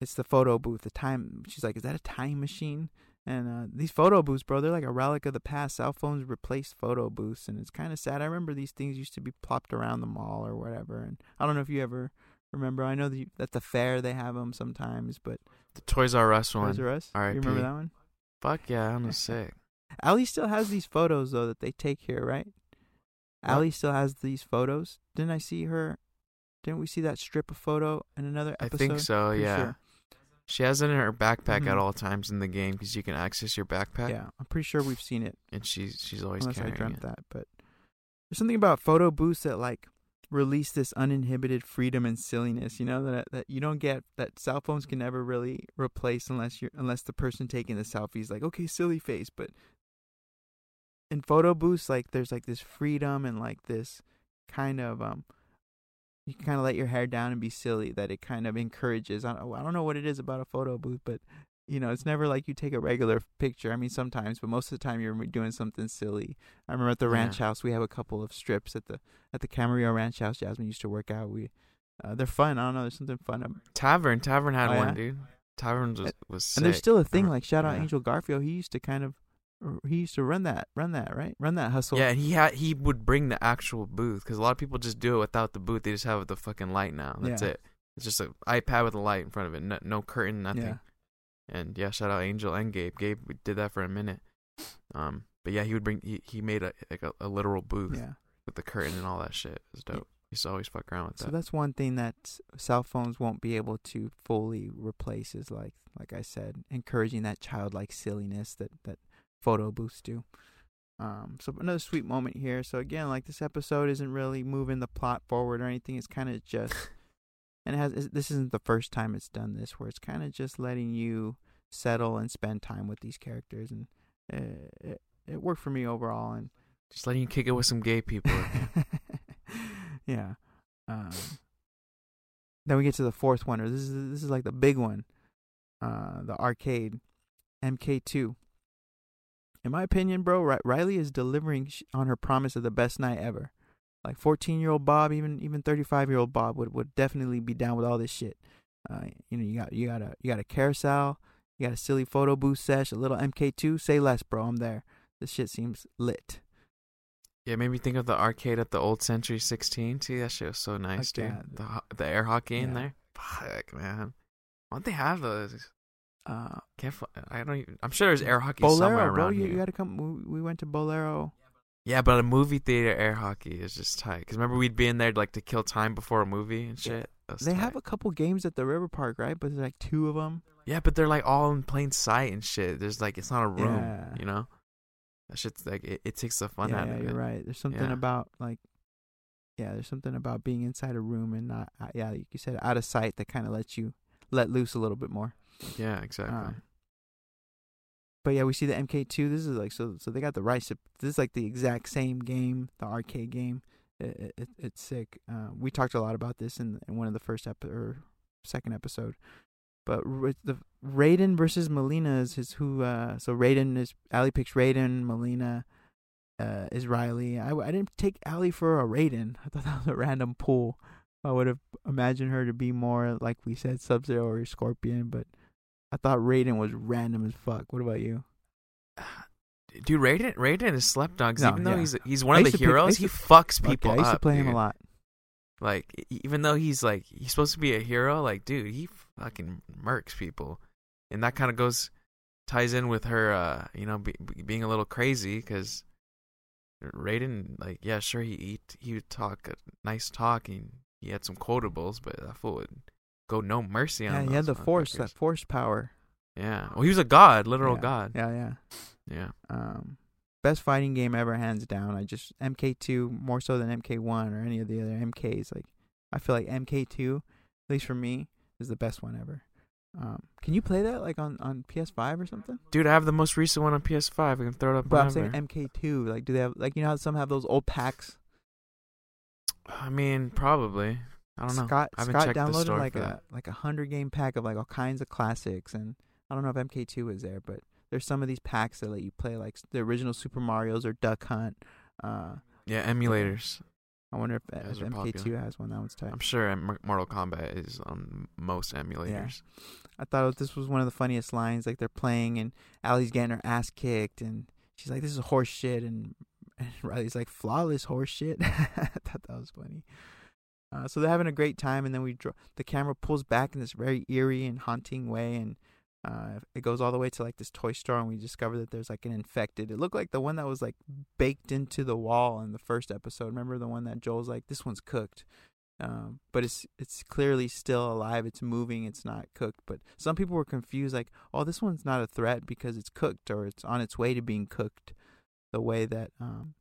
it's the photo booth. The time. She's like, is that a time machine? And uh, these photo booths, bro, they're like a relic of the past. Cell phones replaced photo booths, and it's kind of sad. I remember these things used to be plopped around the mall or whatever, and I don't know if you ever remember. I know that, you, that the fair they have them sometimes, but... The Toys R Us one. Toys R Us? R I P. You remember that one? Fuck yeah, that was sick. Allie still has these photos, though, that they take here, right? What? Allie still has these photos. Didn't I see her... Didn't we see that strip of photo in another episode? I think so, Pretty yeah. Sure. She has it in her backpack mm-hmm. at all times in the game because you can access your backpack. Yeah, I'm pretty sure we've seen it. And she's she's always Unless carrying it. Unless I dreamt it. that, but there's something about photo booths that like release this uninhibited freedom and silliness, you know, that that you don't get, that cell phones can never really replace unless you're unless the person taking the selfie is like, okay, silly face, but in photo booths, like there's like this freedom and like this kind of um. you can kind of let your hair down and be silly, that it kind of encourages. I don't know what it is about a photo booth, but, you know, it's never like you take a regular picture. I mean, sometimes, but most of the time you're doing something silly. I remember at the yeah. ranch house, we have a couple of strips at the at the Camarillo Ranch House. Jasmine used to work out. We, uh, they're fun. I don't know. There's something fun. Tavern. Tavern had oh, one, yeah? dude. Tavern was, was sick. And there's still a thing. Like, shout out yeah. Angel Garfield. He used to kind of. He used to run that, run that, right? Run that hustle. Yeah, he had, he would bring the actual booth because a lot of people just do it without the booth. They just have the fucking light now. That's yeah. it. It's just an iPad with a light in front of it. No, no curtain, nothing. Yeah. And yeah, shout out Angel and Gabe. Gabe did that for a minute. Um, but yeah, he would bring. He, he made a like a, a literal booth yeah. with the curtain and all that shit. It was dope. He used to always fuck around with that. So that's one thing that cell phones won't be able to fully replace. Is like like I said, encouraging that childlike silliness that that. photo booths do. Um, so another sweet moment here. So again, like this episode isn't really moving the plot forward or anything. It's kind of just, and it has, this isn't the first time it's done this, where it's kind of just letting you settle and spend time with these characters, and it, it, it worked for me overall. And just letting you kick it with some gay people. yeah. Um, then we get to the fourth one, or this is this is like the big one, uh, the arcade, M K two. In my opinion, bro, Riley is delivering on her promise of the best night ever. Like fourteen-year-old Bob, even even thirty-five-year-old Bob would, would definitely be down with all this shit. Uh, you know, you got you got a you got a carousel, you got a silly photo booth sesh, a little M K two. Say less, bro. I'm there. This shit seems lit. Yeah, it made me think of the arcade at the Old Century sixteen. See, that shit was so nice, okay. dude. The the air hockey yeah. in there. Fuck, man. Why don't they have those? Uh, can't fly, I don't even, I'm sure there's air hockey Bolero, somewhere around bro, you, here. You gotta come. We, we went to Bolero. Yeah, but a movie theater air hockey is just tight. Cause remember we'd be in there like to kill time before a movie and shit. Yeah. They tight. have a couple games at the River Park, right? But there's like two of them. Yeah, but they're like all in plain sight and shit. There's like it's not a room, yeah. you know. That shit's like it, it takes the fun yeah, out yeah, of it. You're right. There's something yeah. about like, yeah, there's something about being inside a room and not, yeah, like you said, out of sight that kind of lets you let loose a little bit more. Yeah, exactly. Um, but yeah, we see the M K two. This is like so. So they got the rights. This is like the exact same game, the arcade game. It, it, it's sick. Uh, we talked a lot about this in, in one of the first ep- or second episode. But r- the Raiden versus Melina is his who. Uh, so Raiden is Allie picks Raiden. Melina uh, is Riley. I, I didn't take Allie for a Raiden. I thought that was a random pull. I would have imagined her to be more like we said, Sub Zero or Scorpion, but. I thought Raiden was random as fuck. What about you? Dude, Raiden Raiden is slept on. Cause no, even though yeah. he's he's one of the heroes, play, he fucks people okay, up. I used to play dude. him a lot. Like, even though he's like he's supposed to be a hero, like, dude, he fucking murks people, and that kind of goes ties in with her, uh, you know, be, be, being a little crazy because Raiden, like, yeah, sure, he he, he would talk a nice talk, and he had some quotables, but that fool would. Go no mercy on yeah, he had the force, that force power. Yeah. Well, he was a god, literal yeah. god. Yeah, yeah. Yeah. Um, best fighting game ever, hands down. I just, M K two, more so than M K one or any of the other M Ks. Like, I feel like M K two, at least for me, is the best one ever. Um, can you play that, like, on, on P S five or something? Dude, I have the most recent one on P S five. I can throw it up but whenever. I'm saying M K two. Like, do they have, like, you know how some have those old packs? I mean, probably. I don't know. Scott, I Scott downloaded like a like a hundred game pack of like all kinds of classics, and I don't know if M K two is there, but there's some of these packs that let you play like the original Super Mario's or Duck Hunt. Uh, yeah, emulators. I wonder if, if M K two popular. has one. That one's tight. I'm sure Mortal Kombat is on most emulators. Yeah. I thought this was one of the funniest lines. Like they're playing, and Allie's getting her ass kicked, and she's like, "This is horse shit," and, and Riley's like, "Flawless horse shit." I thought that was funny. Uh, so they're having a great time, and then we draw, the camera pulls back in this very eerie and haunting way, and uh, it goes all the way to like this toy store, and we discover that there's like an infected. It looked like the one that was like baked into the wall in the first episode. Remember the one that Joel's like, "This one's cooked," um, but it's it's clearly still alive. It's moving. It's not cooked. But some people were confused, like, "Oh, this one's not a threat because it's cooked or it's on its way to being cooked," the way that um,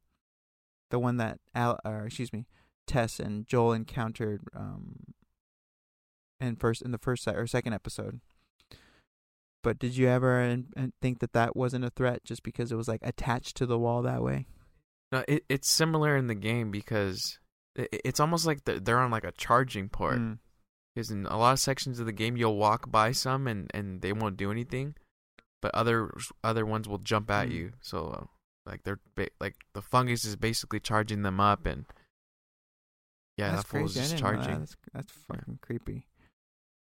the one that Al, or excuse me. Tess and Joel encountered um, in first in the first or second episode. But did you ever in, in think that that wasn't a threat just because it was like attached to the wall that way? No, it, it's similar in the game because it, it's almost like they're on like a charging port. Because mm. in a lot of sections of the game, you'll walk by some and, and they won't do anything, but other other ones will jump at mm. you. So like they're like the fungus is basically charging them up and. Yeah, that's that fool was just charging. That. That's, that's fucking yeah. creepy.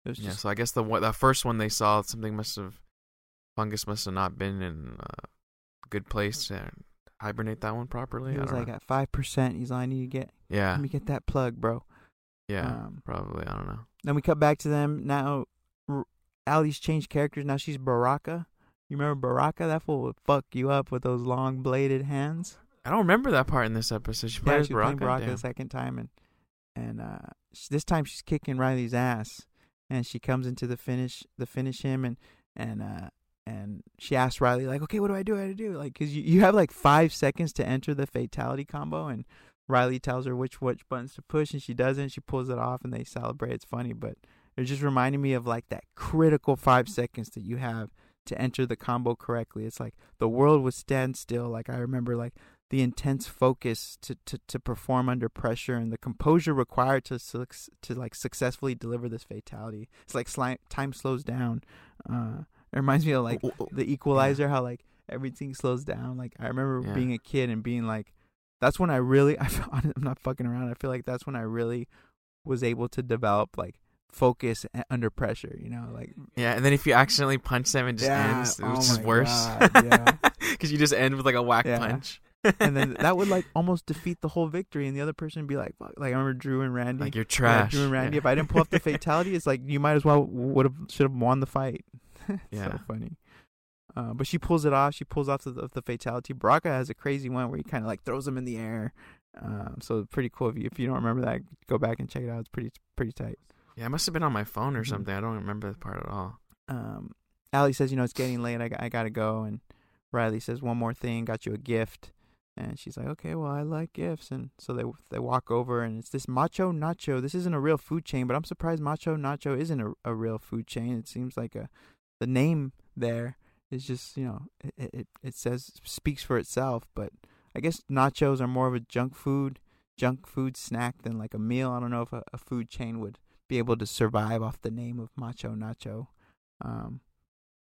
It was yeah, just... so I guess the that first one they saw, something must have, fungus must have not been in a good place to hibernate that one properly. He was like know. at five percent. He's like, I need to get, yeah. let me get that plug, bro. Yeah, um, probably. I don't know. Then we cut back to them. Now, Allie's changed characters. Now she's Baraka. You remember Baraka? That fool would fuck you up with those long bladed hands. I don't remember that part in this episode. She plays yeah, Baraka. She played Baraka the second time and... And uh, this time she's kicking Riley's ass, and she comes into the finish, the finish him, and and uh, and she asks Riley like, "Okay, what do I do? What do I do?" Like, cause you, you have like five seconds to enter the fatality combo, and Riley tells her which which buttons to push, and she doesn't. She pulls it off, and they celebrate. It's funny, but it just reminded me of like that critical five seconds that you have to enter the combo correctly. It's like the world would stand still. Like I remember like. The intense focus to, to, to perform under pressure and the composure required to to like successfully deliver this fatality. It's like sli- time slows down. Uh, it reminds me of like the Equalizer, yeah. how like everything slows down. Like I remember yeah. being a kid and being like, that's when I really, I, I'm not fucking around. I feel like that's when I really was able to develop like focus under pressure, you know, like yeah. And then if you accidentally punch them, it just yeah, ends. It was oh just worse because yeah. you just end with like a whack yeah. punch. And then that would like almost defeat the whole victory, and the other person would be like, "Fuck!" Like I remember Drew and Randy. Like you're trash. Yeah, Drew and Randy. Yeah. If I didn't pull off the fatality, it's like you might as well would have should have won the fight. Yeah, so funny. Uh, but she pulls it off. She pulls off the, the fatality. Baraka has a crazy one where he kind of like throws him in the air. Um, so pretty cool. If you, if you don't remember that, go back and check it out. It's pretty pretty tight. Yeah, it must have been on my phone or something. Mm-hmm. I don't remember the part at all. Um, Allie says, "You know, it's getting late. I I gotta go." And Riley says, "One more thing. Got you a gift." And she's like, okay, well, I like gifts. And so they they walk over, and it's this Macho Nacho. This isn't a real food chain, but I'm surprised Macho Nacho isn't a, a real food chain. It seems like a the name there is just, you know, it, it, it says, speaks for itself. But I guess nachos are more of a junk food, junk food snack than like a meal. I don't know if a, a food chain would be able to survive off the name of Macho Nacho. Um,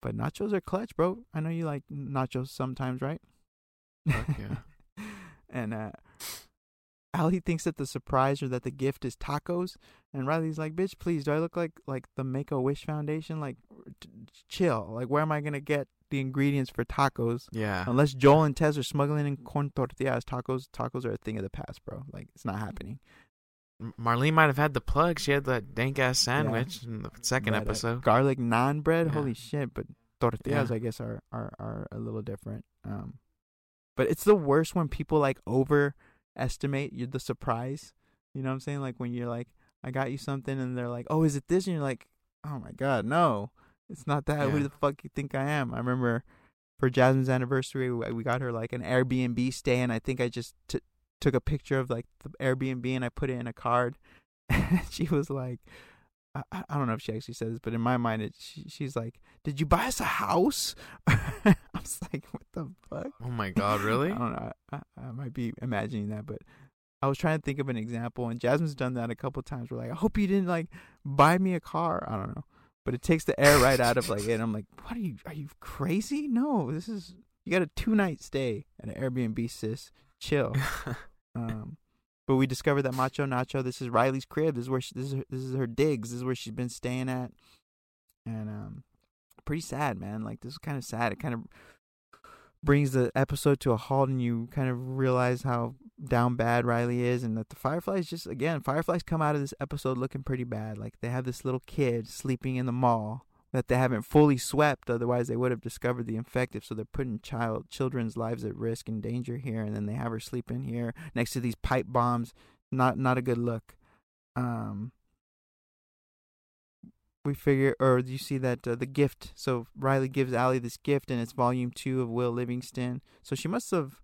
but nachos are clutch, bro. I know you like nachos sometimes, right? Fuck yeah. And uh, Allie thinks that the surprise or that the gift is tacos. And Riley's like, bitch, please, do I look like, like the Make-A-Wish Foundation? Like, t- chill. Like, where am I going to get the ingredients for tacos? Yeah. Unless Joel and Tess are smuggling in corn tortillas. Tacos tacos are a thing of the past, bro. Like, it's not happening. Marlene might have had the plug. She had that dank-ass sandwich yeah. in the second right, episode. Like garlic naan bread? Yeah. Holy shit. But tortillas, yeah. I guess, are, are, are a little different. Um. But it's the worst when people, like, overestimate the surprise. You know what I'm saying? Like, when you're like, I got you something, and they're like, oh, is it this? And you're like, oh, my God, no. It's not that. Yeah. Who the fuck you think I am? I remember for Jasmine's anniversary, we got her, like, an Airbnb stay, and I think I just t- took a picture of, like, the Airbnb, and I put it in a card. And she was like, I, I don't know if she actually said this, but in my mind, it, she, she's like, did you buy us a house? I was like, what the fuck? Oh, my God, really? I don't know. I, I, I might be imagining that, but I was trying to think of an example, and Jasmine's done that a couple times. We're like, I hope you didn't like buy me a car. I don't know, but it takes the air right out of like it. And I'm like, what are you? Are you crazy? No, this is you got a two night stay at an Airbnb, sis. Chill. um, but we discovered that Macho Nacho. This is Riley's crib. This is where she, this is her, this is her digs. This is where she's been staying at, and um, pretty sad, man. Like this is kind of sad. It kind of brings the episode to a halt, and you kind of realize how down bad Riley is, and that the Fireflies just again Fireflies come out of this episode looking pretty bad. Like they have this little kid sleeping in the mall that they haven't fully swept, otherwise they would have discovered the infective. So they're putting child children's lives at risk and danger here, and then they have her sleep in here next to these pipe bombs. Not not a good look. Um We figure, or you see that uh, the gift, so Riley gives Allie this gift, and it's volume two of Will Livingston. So she must have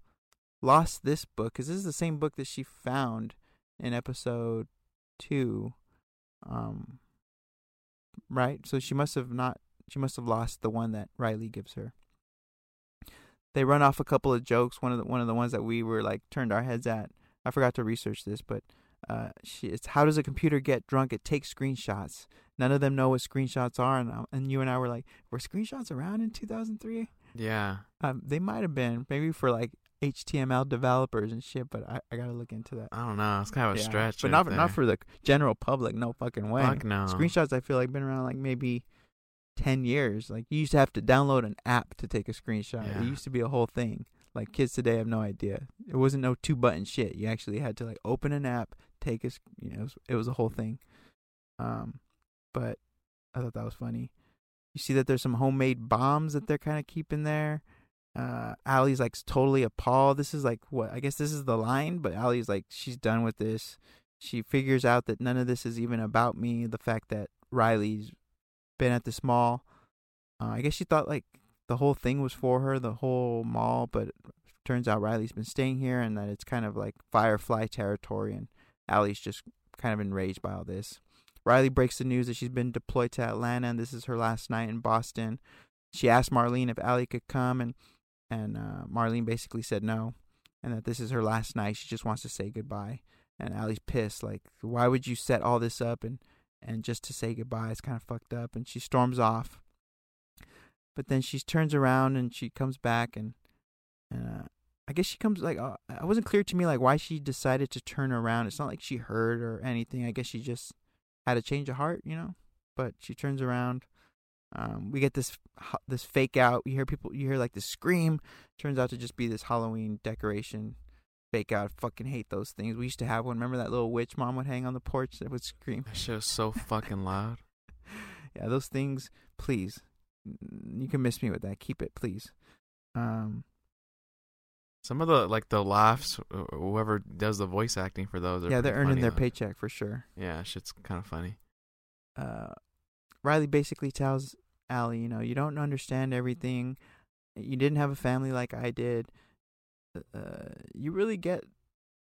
lost this book, because this is the same book that she found in episode two, um, right? So she must have not, she must have lost the one that Riley gives her. They run off a couple of jokes, one of the, one of the ones that we were like turned our heads at. I forgot to research this, but uh, she, it's how does a computer get drunk? It takes screenshots. None of them know what screenshots are, and, and you and I were like, were screenshots around in two thousand three? Yeah. Um, they might have been, maybe for like H T M L developers and shit, but I, I got to look into that. I don't know. It's kind of yeah. a stretch. But not, not for the general public, no fucking way. Fuck no. Screenshots, I feel like, been around like maybe ten years. Like, you used to have to download an app to take a screenshot. Yeah. It used to be a whole thing. Like, kids today have no idea. It wasn't no two-button shit. You actually had to, like, open an app, take a, you know, it was, it was a whole thing. Um... But I thought that was funny. You see that there's some homemade bombs that they're kind of keeping there. Uh, Allie's like totally appalled. This is like what I guess this is the line, but Allie's like she's done with this. She figures out that none of this is even about me. The fact that Riley's been at this mall. Uh, I guess she thought like the whole thing was for her, the whole mall. But it turns out Riley's been staying here, and that it's kind of like Firefly territory. And Allie's just kind of enraged by all this. Riley breaks the news that she's been deployed to Atlanta, and this is her last night in Boston. She asked Marlene if Allie could come, and and uh, Marlene basically said no, and that this is her last night. She just wants to say goodbye. And Allie's pissed, like, why would you set all this up and, and just to say goodbye? It's kind of fucked up, and she storms off. But then she turns around, and she comes back, and, and uh, I guess she comes, like, uh, it wasn't clear to me, like, why she decided to turn around. It's not like she heard or anything. I guess she just had a change of heart, you know, but she turns around. Um, we get this this fake out. You hear people, you hear like this scream. Turns out to just be this Halloween decoration fake out. I fucking hate those things. We used to have one. Remember that little witch mom would hang on the porch that would scream? That shit was so fucking loud. Yeah, those things, please. You can miss me with that. Keep it, please. Um, Some of the, like, the laughs, whoever does the voice acting for those are yeah, they're earning funny, their like. paycheck for sure. Yeah, shit's kind of funny. Uh, Riley basically tells Allie, you know, you don't understand everything. You didn't have a family like I did. Uh, you really get,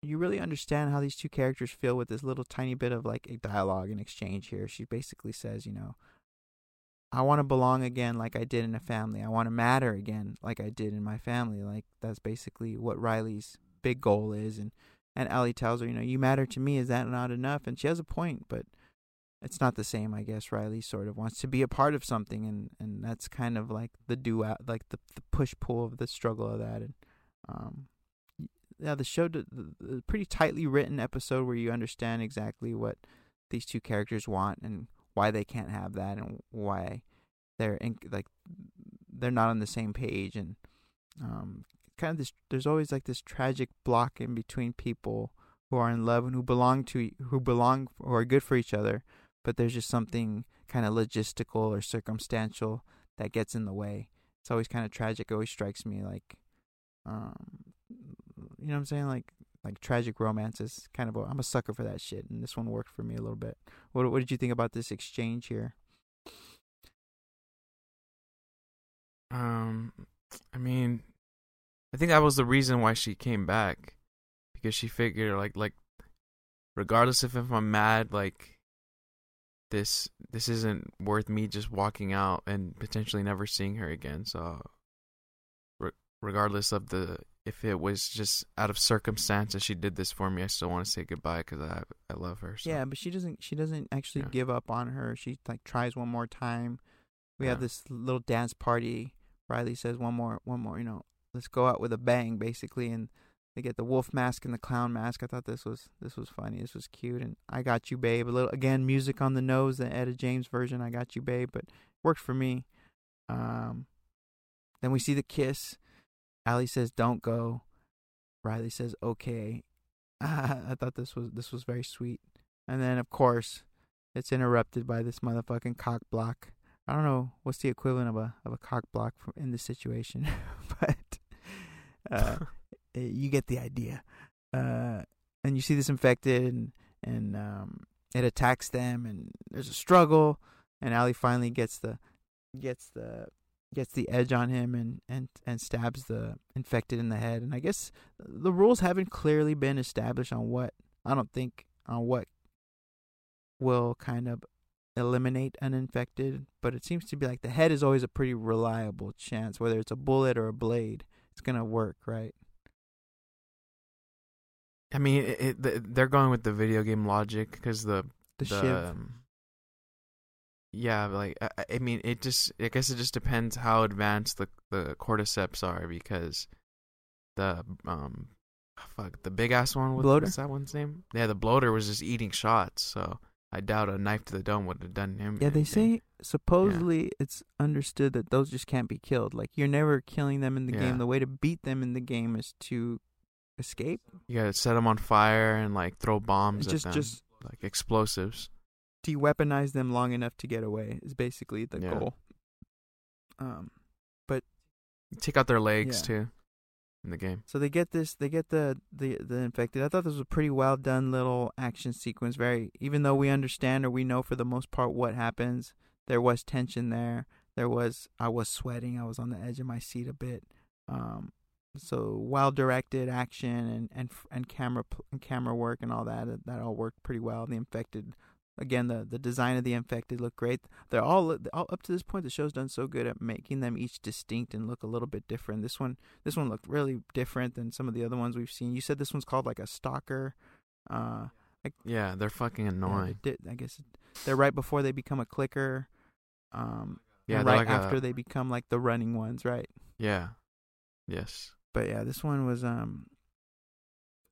you really understand how these two characters feel with this little tiny bit of, like, a dialogue and exchange here. She basically says, you know, I want to belong again like I did in a family. I want to matter again like I did in my family. Like, that's basically what Riley's big goal is. And, and Allie tells her, you know, you matter to me. Is that not enough? And she has a point, but it's not the same, I guess. Riley sort of wants to be a part of something, and, and that's kind of like the do out, like the, the push-pull of the struggle of that. And um, yeah, the show, the, the pretty tightly written episode where you understand exactly what these two characters want and why they can't have that, and why they're in, like they're not on the same page, and um, kind of this. There's always like this tragic block in between people who are in love and who belong to who belong who are good for each other, but there's just something kind of logistical or circumstantial that gets in the way. It's always kind of tragic. It always strikes me like, um, you know what I'm saying, like. Like tragic romances, kind of. A, I'm a sucker for that shit, and this one worked for me a little bit. What What did you think about this exchange here? Um, I mean, I think that was the reason why she came back, because she figured, like, like, regardless if, if I'm mad, like, this this isn't worth me just walking out and potentially never seeing her again. So, re- regardless of the if it was just out of circumstance and she did this for me, I still want to say goodbye because I I love her. So. Yeah, but she doesn't she doesn't actually yeah. give up on her. She like tries one more time. We yeah. have this little dance party. Riley says one more one more. You know, let's go out with a bang, basically. And they get the wolf mask and the clown mask. I thought this was this was funny. This was cute. And I got you, babe. A little again, music on the nose. The Etta James version. I got you, babe. But worked for me. Um, then we see the kiss. Allie says, "Don't go." Riley says, "Okay." I thought this was this was very sweet. And then, of course, it's interrupted by this motherfucking cock block. I don't know what's the equivalent of a of a cock block from, in this situation, but uh, you get the idea. Uh, and you see this infected, and and um, it attacks them, and there's a struggle, and Allie finally gets the gets the. gets the edge on him and, and, and stabs the infected in the head. And I guess the rules haven't clearly been established on what, I don't think, on what will kind of eliminate an infected. But it seems to be like the head is always a pretty reliable chance, whether it's a bullet or a blade. It's going to work, right? I mean, it, it, they're going with the video game logic because the... The, the shiv. Um, Yeah, like I, I mean, it just—I guess it just depends how advanced the the cordyceps are, because the um, fuck, the big ass one was bloater? What's that one's name? Yeah, the bloater was just eating shots, so I doubt a knife to the dome would have done him. Yeah, anything. They say supposedly yeah. it's understood that those just can't be killed. Like you're never killing them in the yeah. game. The way to beat them in the game is to escape. You gotta set them on fire and like throw bombs just, at them, just like explosives. De-weaponize them long enough to get away is basically the yeah. goal. Um, but take out their legs yeah. too in the game. So they get this, they get the, the the infected. I thought this was a pretty well done little action sequence. Very, even though we understand or we know for the most part what happens, there was tension there. There was I was sweating. I was on the edge of my seat a bit. Um, so well directed action and and and camera and camera work and all that that all worked pretty well. The infected. Again, the, the design of the infected look great. They're all, all up to this point. The show's done so good at making them each distinct and look a little bit different. This one, this one looked really different than some of the other ones we've seen. You said this one's called like a stalker. Uh, like, yeah, they're fucking annoying. Yeah, they, I guess they're right before they become a clicker. Um, yeah, and right like after a... they become like the running ones, right? Yeah. Yes. But yeah, this one was um,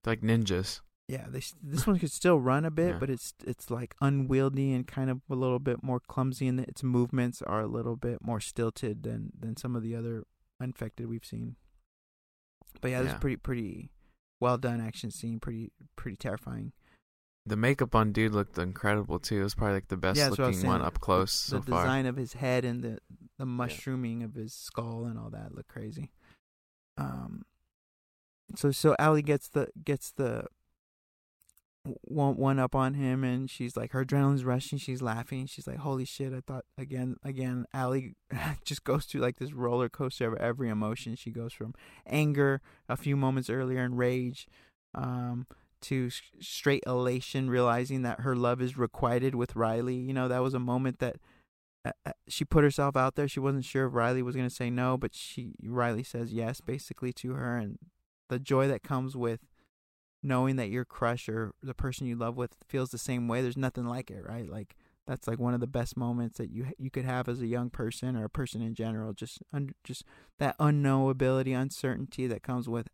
like ninjas. Yeah, they, this one could still run a bit, yeah. but it's it's like unwieldy and kind of a little bit more clumsy, and its movements are a little bit more stilted than, than some of the other infected we've seen. But yeah, yeah. this is pretty pretty well done action scene, pretty pretty terrifying. The makeup on dude looked incredible too. It was probably like the best yeah, looking one up close the, the so far. The design of his head and the the mushrooming yeah. of his skull and all that looked crazy. Um, so so Allie gets the gets the. One, one up on him, and she's like, her adrenaline's rushing. She's laughing. She's like, "Holy shit!" I thought again, again. Allie just goes through like this roller coaster of every emotion. She goes from anger a few moments earlier and rage, um, to straight elation, realizing that her love is requited with Riley. You know, that was a moment that uh, she put herself out there. She wasn't sure if Riley was gonna say no, but she Riley says yes, basically to her, and the joy that comes with. Knowing that your crush or the person you love with feels the same way, there's nothing like it, right? Like that's like one of the best moments that you you could have as a young person or a person in general. Just un, just that unknowability, uncertainty that comes with,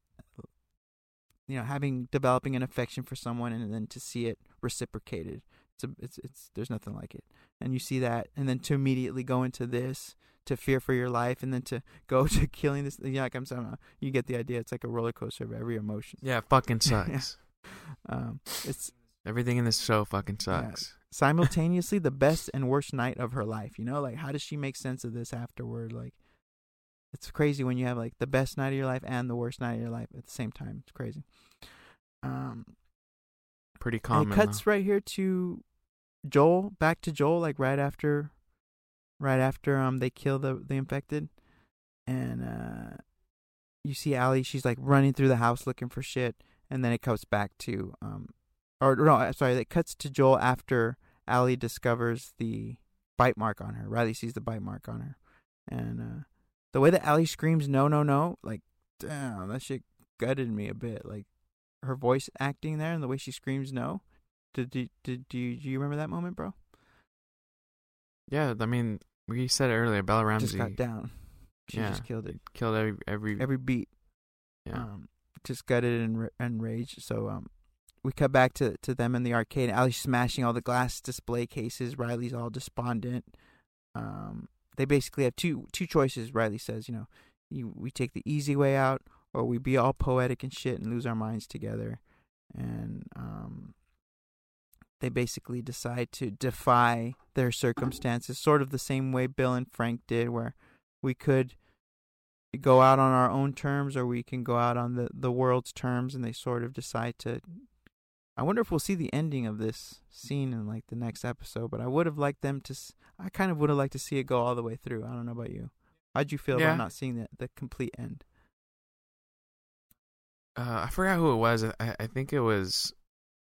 you know, having developing an affection for someone and then to see it reciprocated. It's a, it's it's there's nothing like it, and you see that, and then to immediately go into this. To fear for your life, and then to go to killing this. Yeah, like I'm saying, you get the idea. It's like a roller coaster of every emotion. Yeah, it fucking sucks. yeah. Um, it's everything in this show fucking sucks. Yeah. Simultaneously, the best and worst night of her life. You know, like how does she make sense of this afterward? Like, it's crazy when you have like the best night of your life and the worst night of your life at the same time. It's crazy. Um, pretty common. It cuts though. Right here to Joel. Back to Joel, like right after. Right after um they kill the, the infected, and uh, you see Allie, she's like running through the house looking for shit, and then it cuts back to um or no sorry it cuts to Joel after Allie discovers the bite mark on her. Riley sees the bite mark on her, and uh, the way that Allie screams no no no like damn that shit gutted me a bit. Like, her voice acting there and the way she screams no. Did, did, did, do, you, do you remember that moment, bro? Yeah, I mean, we said it earlier, Bella Ramsey just got down. She yeah, just killed it. Killed every every every beat. Yeah. Um, just gutted and enraged. So um, we cut back to, to them in the arcade. Allie's smashing all the glass display cases. Riley's all despondent. Um, they basically have two two choices. Riley says, you know, you, we take the easy way out, or we be all poetic and shit and lose our minds together. And um, they basically decide to defy their circumstances, sort of the same way Bill and Frank did, where we could go out on our own terms, or we can go out on the, the world's terms, and they sort of decide to... I wonder if we'll see the ending of this scene in, like, the next episode, but I would have liked them to... I kind of would have liked to see it go all the way through. I don't know about you. How'd you feel yeah. about not seeing the, the complete end? Uh, I forgot who it was. I, I think it was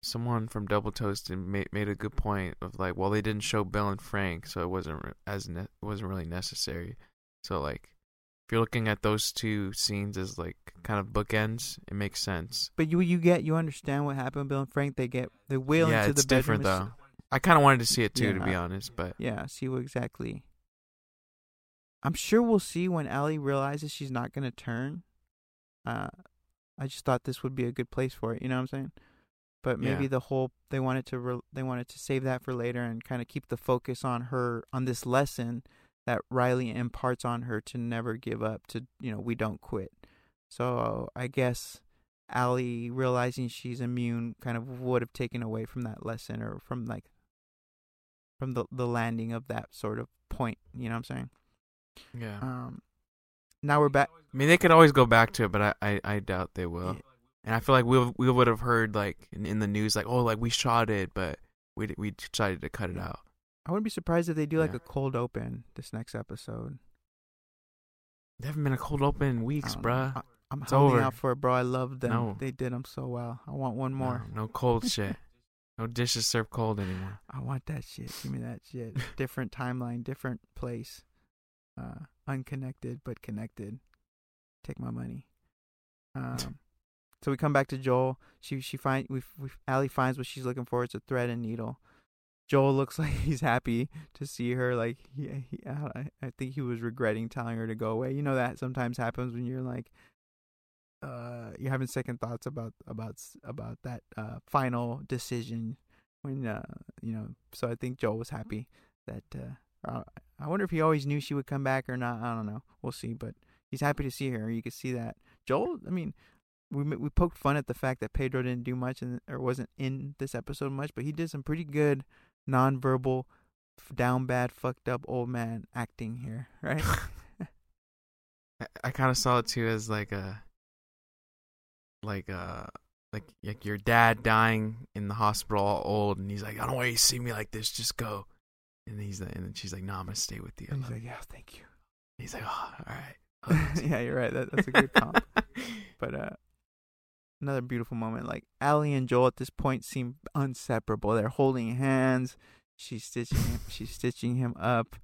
someone from Double Toasted made, made a good point of, like, well, they didn't show Bill and Frank, so it wasn't as ne- wasn't really necessary. So, like, if you're looking at those two scenes as, like, kind of bookends, it makes sense. But you you get, you understand what happened with Bill and Frank. They get, they wheel yeah, into the bedroom. Yeah, it's different, though. I kind of wanted to see it, too, yeah, to be honest, but... Yeah, see what exactly... I'm sure we'll see when Allie realizes she's not going to turn. Uh, I just thought this would be a good place for it, you know what I'm saying? But maybe yeah. the whole... They wanted to re- they wanted to save that for later and kind of keep the focus on her, on this lesson... that Riley imparts on her to never give up, to, you know, we don't quit. So I guess Allie realizing she's immune kind of would have taken away from that lesson, or from, like, from the the landing of that sort of point, you know what I'm saying? Yeah. Um. Now we're back. I mean, they could always go back to it, but I, I, I doubt they will. Yeah. And I feel like we we would have heard, like, in, in the news, like, oh, like, we shot it, but we we decided to cut it out. I wouldn't be surprised if they do, like, yeah. a cold open this next episode. They haven't been a cold open in weeks, bruh. I, I'm it's holding over. out for it, bro. I love them. No. They did them so well. I want one more. No, no cold shit. No dishes served cold anymore. I want that shit. Give me that shit. Different timeline, different place. Uh, unconnected, but connected. Take my money. Um, so we come back to Joel. She she find we we Allie finds what she's looking for. It's a thread and needle. Joel looks like he's happy to see her. Like, he, he, I, I think he was regretting telling her to go away. You know, that sometimes happens when you're like, uh, you're having second thoughts about about about that uh, final decision. When uh, you know, so I think Joel was happy that. Uh, I wonder if he always knew she would come back or not. I don't know. We'll see. But he's happy to see her. You can see that Joel. I mean. We we poked fun at the fact that Pedro didn't do much and or wasn't in this episode much, but he did some pretty good nonverbal, down bad, fucked up old man acting here, right? I, I kind of saw it too as like a, like a, like like your dad dying in the hospital, all old, and he's like, I don't want you to see me like this, just go. And he's like, and then she's like, no, nah, I'm gonna stay with you. And he's like, yeah, thank you. And he's like, oh, all right. Yeah, you're right. That that's a good comp. But uh. Another beautiful moment. Like, Allie and Joel at this point seem inseparable. They're holding hands. She's stitching him. She's stitching him up.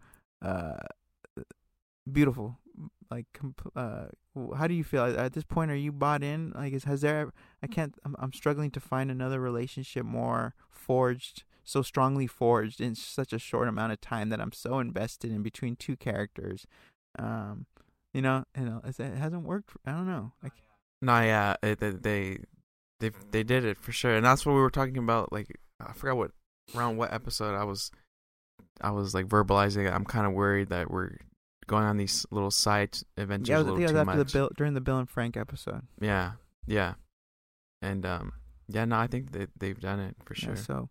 Uh, beautiful. Like, uh, how do you feel at this point? Are you bought in? Like, is, has there? I can't. I'm, I'm struggling to find another relationship more forged, so strongly forged in such a short amount of time that I'm so invested in between two characters. Um, you know, and it hasn't worked. For, I don't know. Like. No, yeah, it, they, they, they did it for sure, and that's what we were talking about. Like, I forgot what around what episode I was, I was like verbalizing. I'm kind of worried that we're going on these little side adventures. Yeah, I think it was after the Bill, during the Bill and Frank episode. Yeah, yeah, and um, yeah, no, I think that they, they've done it for sure. Yeah, so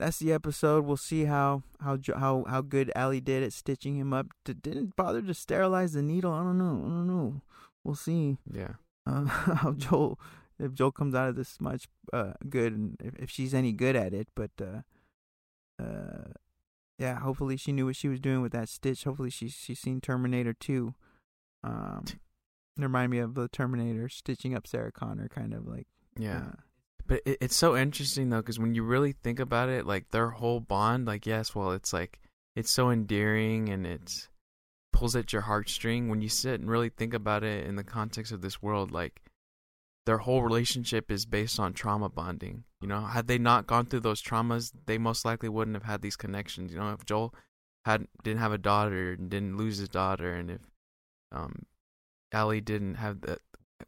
that's the episode. We'll see how how how how good Allie did at stitching him up. To, didn't bother to sterilize the needle. I don't know. I don't know. We'll see. Yeah. Uh, how Joel, if Joel comes out of this much uh, good, and if, if she's any good at it, but uh, uh, yeah, hopefully she knew what she was doing with that stitch. Hopefully she she's seen Terminator two. Um, remind me of the Terminator stitching up Sarah Connor, kind of like. Yeah, uh, but it, it's so interesting though, because when you really think about it, like their whole bond, like yes, well, it's like it's so endearing and it's. Pulls at your heartstring when you sit and really think about it in the context of this world. Like, their whole relationship is based on trauma bonding. You know, had they not gone through those traumas, they most likely wouldn't have had these connections. You know, if Joel had didn't have a daughter and didn't lose his daughter, and if um, Ellie didn't have the,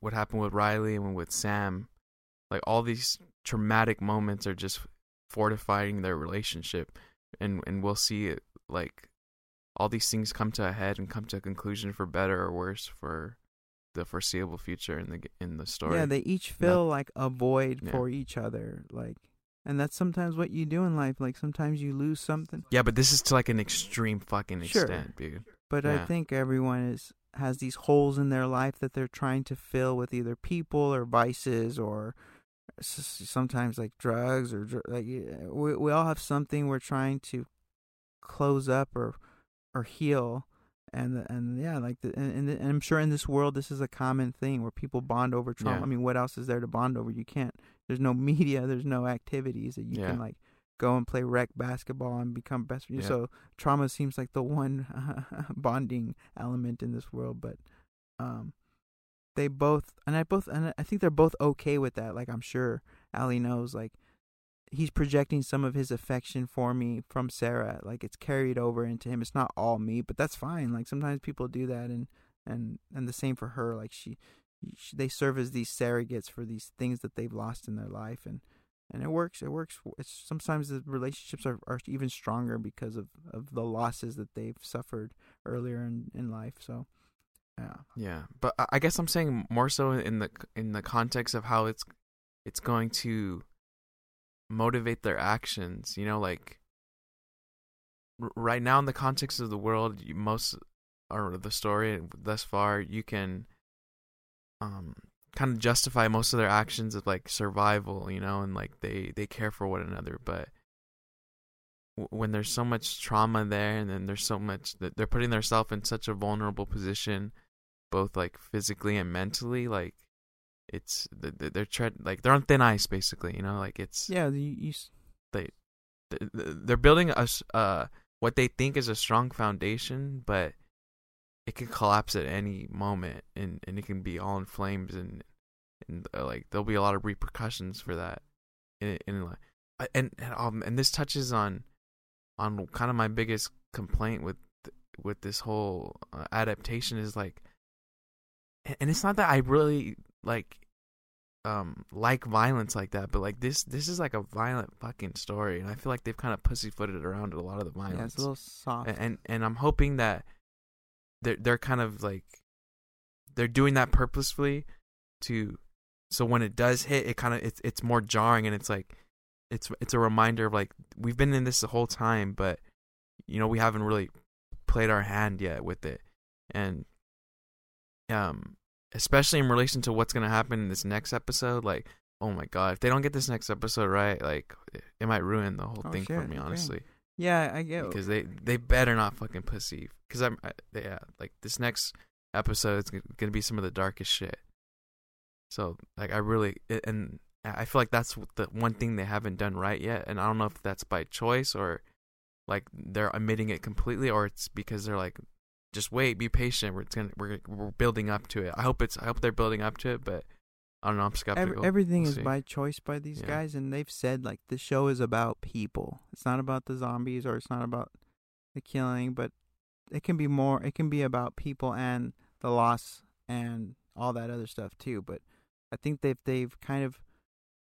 what happened with Riley and with Sam, like all these traumatic moments are just fortifying their relationship, and and we'll see it, like all these things come to a head and come to a conclusion for better or worse for the foreseeable future in the in the story. Yeah, they each fill no. like a void yeah. for each other, like, and that's sometimes what you do in life. Like sometimes you lose something. Yeah, but this is to like an extreme fucking extent, sure. dude. But yeah. I think everyone is has these holes in their life that they're trying to fill with either people or vices or sometimes like drugs or like we we all have something we're trying to close up or or heal. And and yeah, like the, and, and I'm sure in this world this is a common thing where people bond over trauma. Yeah. I mean, what else is there to bond over? You can't. There's no media. There's no activities that you yeah. can like go and play rec basketball and become best friends. Yeah. So trauma seems like the one uh, bonding element in this world. But um, they both and I both and I think they're both okay with that. Like I'm sure Ali knows. Like he's projecting some of his affection for me from Sarah. Like it's carried over into him. It's not all me, but that's fine. Like sometimes people do that, and and and the same for her. Like she, she they serve as these surrogates for these things that they've lost in their life, and and it works. It works. It's, sometimes the relationships are, are even stronger because of, of the losses that they've suffered earlier in, in life. So yeah, yeah. But I guess I'm saying more so in the in the context of how it's it's going to motivate their actions, you know, like r- right now in the context of the world, you, most or the story thus far, you can um kind of justify most of their actions of like survival, you know, and like they they care for one another. But w- when there's so much trauma there, and then there's so much that they're putting themselves in such a vulnerable position, both like physically and mentally, like it's they're tread like they're on thin ice basically, you know, like it's yeah you, you they they're building a uh what they think is a strong foundation, but it can collapse at any moment, and and it can be all in flames, and and uh, like there'll be a lot of repercussions for that in in and and um and this touches on on kind of my biggest complaint with with this whole uh, adaptation is like, and it's not that I really like um like violence like that, but like this this is like a violent fucking story, and I feel like they've kind of pussyfooted around a lot of the violence. Yeah, it's a little soft, and and, and I'm hoping that they're, they're kind of like they're doing that purposefully to so when it does hit, it kind of it's it's more jarring, and it's like it's it's a reminder of like we've been in this the whole time, but you know we haven't really played our hand yet with it. And um especially in relation to what's going to happen in this next episode, like, oh my god, if they don't get this next episode right, like, it might ruin the whole oh, thing shit, for me, honestly. Yeah, I get it. Because they, they better not fucking pussy. Because I'm, I, yeah, like, this next episode is going to be some of the darkest shit. So, like, I really, and I feel like that's the one thing they haven't done right yet, and I don't know if that's by choice or, like, they're omitting it completely, or it's because they're, like, just wait, be patient. We're gonna, we're we're building up to it. I hope it's I hope they're building up to it, but I don't know. I'm skeptical. Every, everything we'll is see. By choice by these yeah. guys, and they've said like the show is about people. It's not about the zombies, or it's not about the killing, but it can be more. It can be about people and the loss and all that other stuff too. But I think they've they've kind of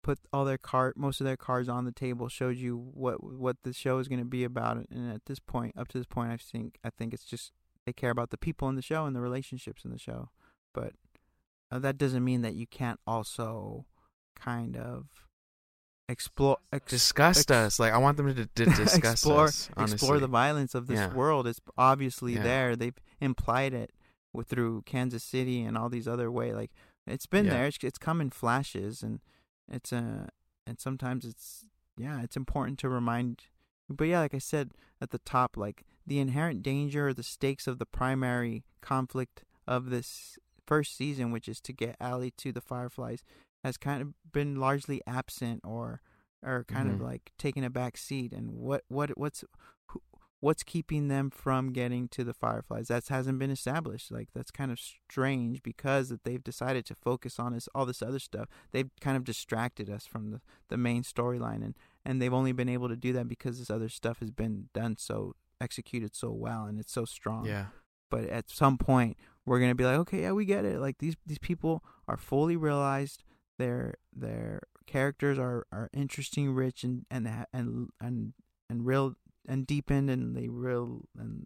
put all their card, most of their cards on the table, showed you what what the show is going to be about, and at this point, up to this point, I think I think it's just. They care about the people in the show and the relationships in the show, but uh, that doesn't mean that you can't also kind of explore ex- disgust ex- us. Like I want them to, d- to discuss explore, us, honestly. Explore the violence of this yeah. world. It's obviously yeah. there. They've implied it with, through Kansas City and all these other way. Like it's been yeah. there. It's, it's come in flashes, and it's a uh, and sometimes it's yeah. It's important to remind. But yeah, like I said at the top, like the inherent danger or the stakes of the primary conflict of this first season, which is to get Allie to the Fireflies, has kind of been largely absent or or kind mm-hmm. of like taking a back seat. And what what what's who, what's keeping them from getting to the Fireflies? That hasn't been established. Like, that's kind of strange, because that they've decided to focus on is all this other stuff. They've kind of distracted us from the, the main storyline, and, and they've only been able to do that because this other stuff has been done so, executed so well, and it's so strong. Yeah. But at some point, we're going to be like, okay, yeah, we get it. Like, these, these people are fully realized. Their their characters are, are interesting, rich, and and and and and real and deepened, and they real and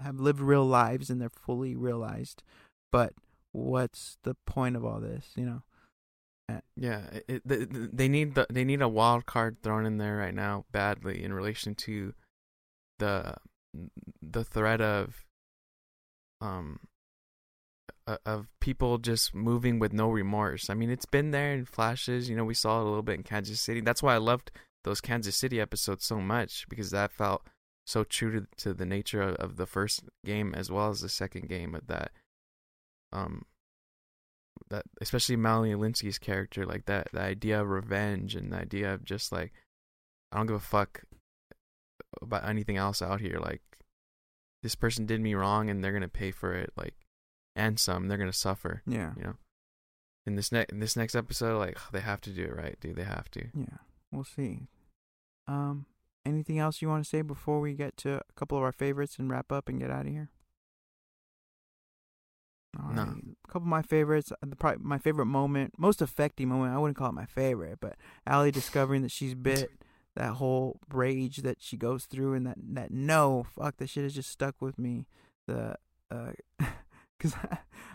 have lived real lives, and they're fully realized. But what's the point of all this, you know? Yeah, it, it, they need the, they need a wild card thrown in there right now, badly, in relation to the the threat of um. of people just moving with no remorse. I mean, it's been there in flashes. You know, we saw it a little bit in Kansas City. That's why I loved those Kansas City episodes so much, because that felt so true to, to the nature of, of the first game as well as the second game of that. Um, that especially Melanie Linsky's character, like that, the idea of revenge and the idea of just like, I don't give a fuck about anything else out here. Like, this person did me wrong and they're going to pay for it. Like, and some, they're gonna suffer. Yeah, you know. In this next, in this next episode, like, they have to do it right, dude. They have to. Yeah, we'll see. Um, anything else you want to say before we get to a couple of our favorites and wrap up and get out of here? All no. Right. A couple of my favorites. The probably my favorite moment, most affecting moment. I wouldn't call it my favorite, but Allie discovering that she's bit. That whole rage that she goes through, and that that no fuck that shit has just stuck with me. The uh. Because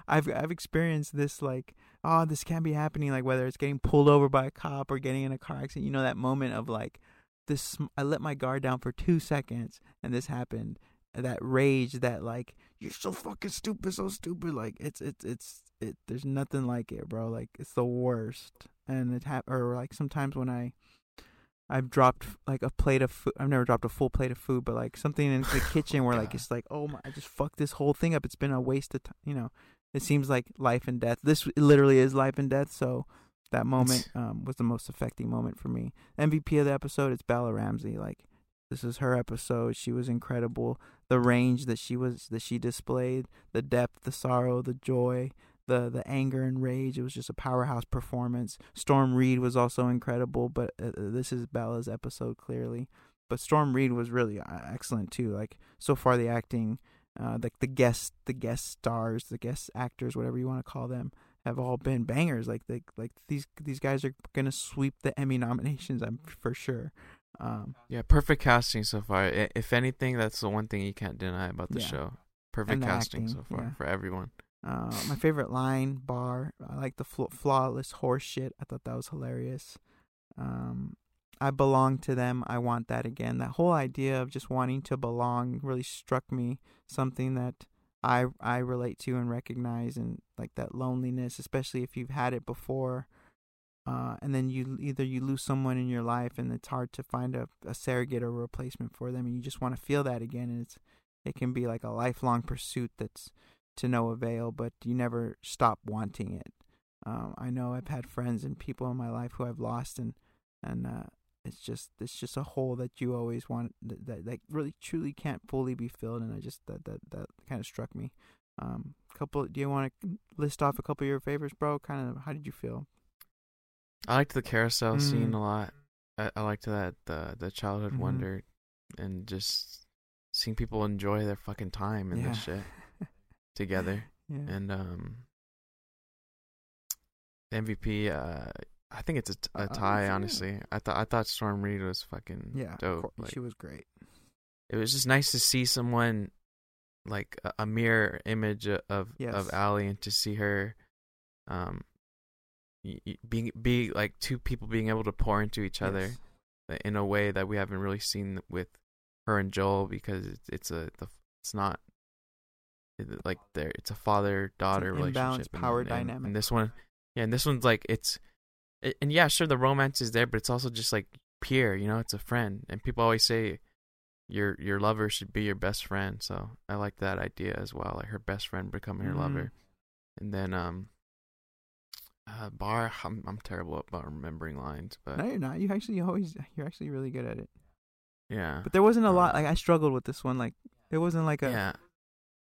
I've I've experienced this, like, oh, this can't be happening. Like, whether it's getting pulled over by a cop or getting in a car accident, you know, that moment of like, this, I let my guard down for two seconds and this happened. That rage, that like, you're so fucking stupid, so stupid. Like, it's it's it's it. There's nothing like it, bro. Like, it's the worst. And it hap- or like sometimes when I. I've dropped like a plate of food. I've never dropped a full plate of food, but like something in the kitchen where like, it's like, oh my, I just fucked this whole thing up. It's been a waste of time. You know, it seems like life and death. This literally is life and death. So that moment um, was the most affecting moment for me. M V P of the episode, it's Bella Ramsey. Like, this is her episode. She was incredible. The range that she was, that she displayed, the depth, the sorrow, the joy, the the anger and rage. It was just a powerhouse performance. Storm Reid was also incredible, but uh, this is Bella's episode clearly. But Storm Reid was really excellent too. Like, so far the acting, uh, like the, the guest the guest stars, the guest actors, whatever you want to call them, have all been bangers. Like they, like these these guys are gonna sweep the Emmy nominations, I'm for sure. Um, yeah, perfect casting so far. If anything, that's the one thing you can't deny about the yeah. show. Perfect casting acting, so far yeah. for everyone. Uh, my favorite line, bar, I like the fl- flawless horse shit. I thought that was hilarious. Um, I belong to them. I want that again. That whole idea of just wanting to belong really struck me. Something that I I relate to and recognize, and like that loneliness, especially if you've had it before. Uh, and then you either you lose someone in your life, and it's hard to find a, a surrogate or a replacement for them, and you just want to feel that again. And it's it can be like a lifelong pursuit that's to no avail, but you never stop wanting it. Um, I know I've had friends and people in my life who I've lost, and and uh, it's just it's just a hole that you always want that, that that really truly can't fully be filled. And I just that that that kind of struck me. Um, couple, do you want to list off a couple of your favorites, bro? Kind of, how did you feel? I liked the carousel mm. scene a lot. I, I liked that the the childhood mm-hmm. wonder, and just seeing people enjoy their fucking time and yeah. this shit. Together yeah. and um M V P uh I think it's a, t- a tie uh, honestly it. I thought I thought Storm Reid was fucking yeah, dope. Like, she was great. It was just nice to see someone like a, a mirror image of yes. of Allie, and to see her um being be like two people being able to pour into each other yes. in a way that we haven't really seen with her and Joel, because it's, it's a the it's not like there it's a father daughter relationship, power and, dynamic. And this one, yeah, and this one's like it's, it, and yeah, sure the romance is there, but it's also just like peer, you know, it's a friend. And people always say your your lover should be your best friend, so I like that idea as well, like her best friend becoming her mm-hmm. lover. And then um, uh, bar, I'm I'm terrible about remembering lines, but no, you're not. You actually always you're actually really good at it. Yeah. But there wasn't a lot. Like, I struggled with this one. Like, there wasn't like a yeah.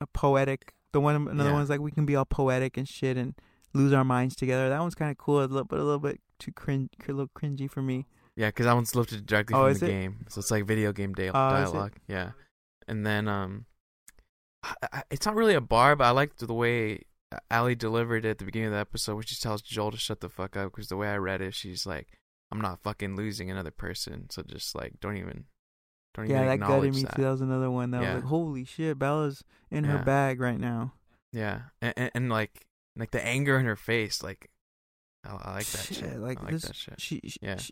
a poetic. The one another yeah. one's like, we can be all poetic and shit and lose our minds together. That one's kind of cool, but a little bit too cringe, a little cringy for me. Yeah, because that one's lifted directly oh, from the it? game, so it's like video game da- uh, dialogue. Yeah, and then um, I, it's not really a bar, but I liked the way Allie delivered it at the beginning of the episode, where she tells Joel to shut the fuck up. Because the way I read it, she's like, "I'm not fucking losing another person, so just like don't even, don't yeah, even acknowledge that." Yeah, that gutted me too. That was another one that yeah. was like, "Holy shit, Bella's in yeah. her bag right now." Yeah, and, and, and like like the anger in her face, like I, I like that shit. shit. Like, I like this, that shit. She, she, yeah. She,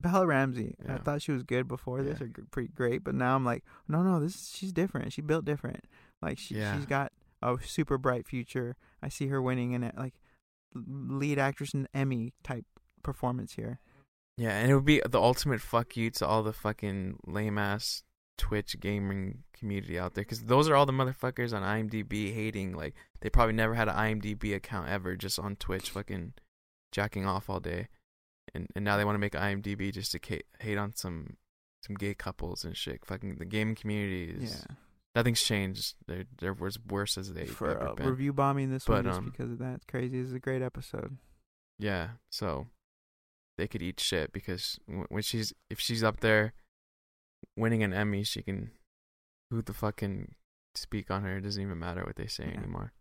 Bella Ramsey, yeah. I thought she was good before this, yeah. or g- pretty great, but now I'm like, no, no, this is, she's different. She built different. Like she, yeah. she's got a super bright future. I see her winning in it, like lead actress in Emmy type performance here. Yeah, and it would be the ultimate fuck you to all the fucking lame ass Twitch gaming community out there, because those are all the motherfuckers on IMDb hating. Like they probably never had an IMDb account ever, just on Twitch, fucking jacking off all day. And and now they want to make IMDb just to ca- hate on some some gay couples and shit. Fucking the gaming community is yeah. nothing's changed. They're they're worse, worse as they For, ever uh, been. Review bombing this but, one just um, because of that. It's crazy. This is a great episode. Yeah, so they could eat shit, because when she's if she's up there winning an Emmy, she can who the fuck can speak on her. It doesn't even matter what they say yeah. anymore.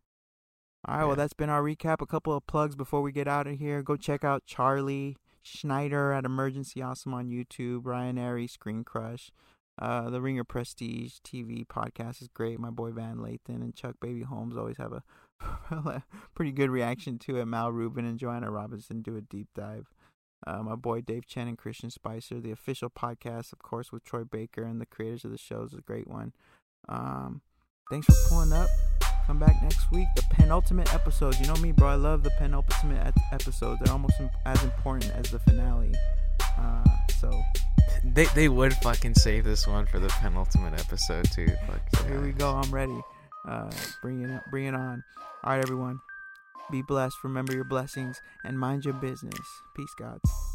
All right, yeah. well that's been our recap. A couple of plugs before we get out of here. Go check out Charlie Schneider at Emergency Awesome on YouTube, Ryan Airy, Screen Crush, uh, The Ringer Prestige T V podcast is great. My boy Van Lathan and Chuck Baby Holmes always have a, a pretty good reaction to it. Mal Rubin and Joanna Robinson do a deep dive. Uh, my boy Dave Chen and Christian Spicer, the official podcast, of course, with Troy Baker and the creators of the show, is a great one. Um, thanks for pulling up. Come back next week. The penultimate episode. You know me, bro. I love the penultimate episodes. They're almost imp- as important as the finale. Uh, so they they would fucking save this one for the penultimate episode too. Fuck so here we go. I'm ready. Uh, bring it up. Bring it on. All right, everyone. Be blessed. Remember your blessings and mind your business. Peace, gods.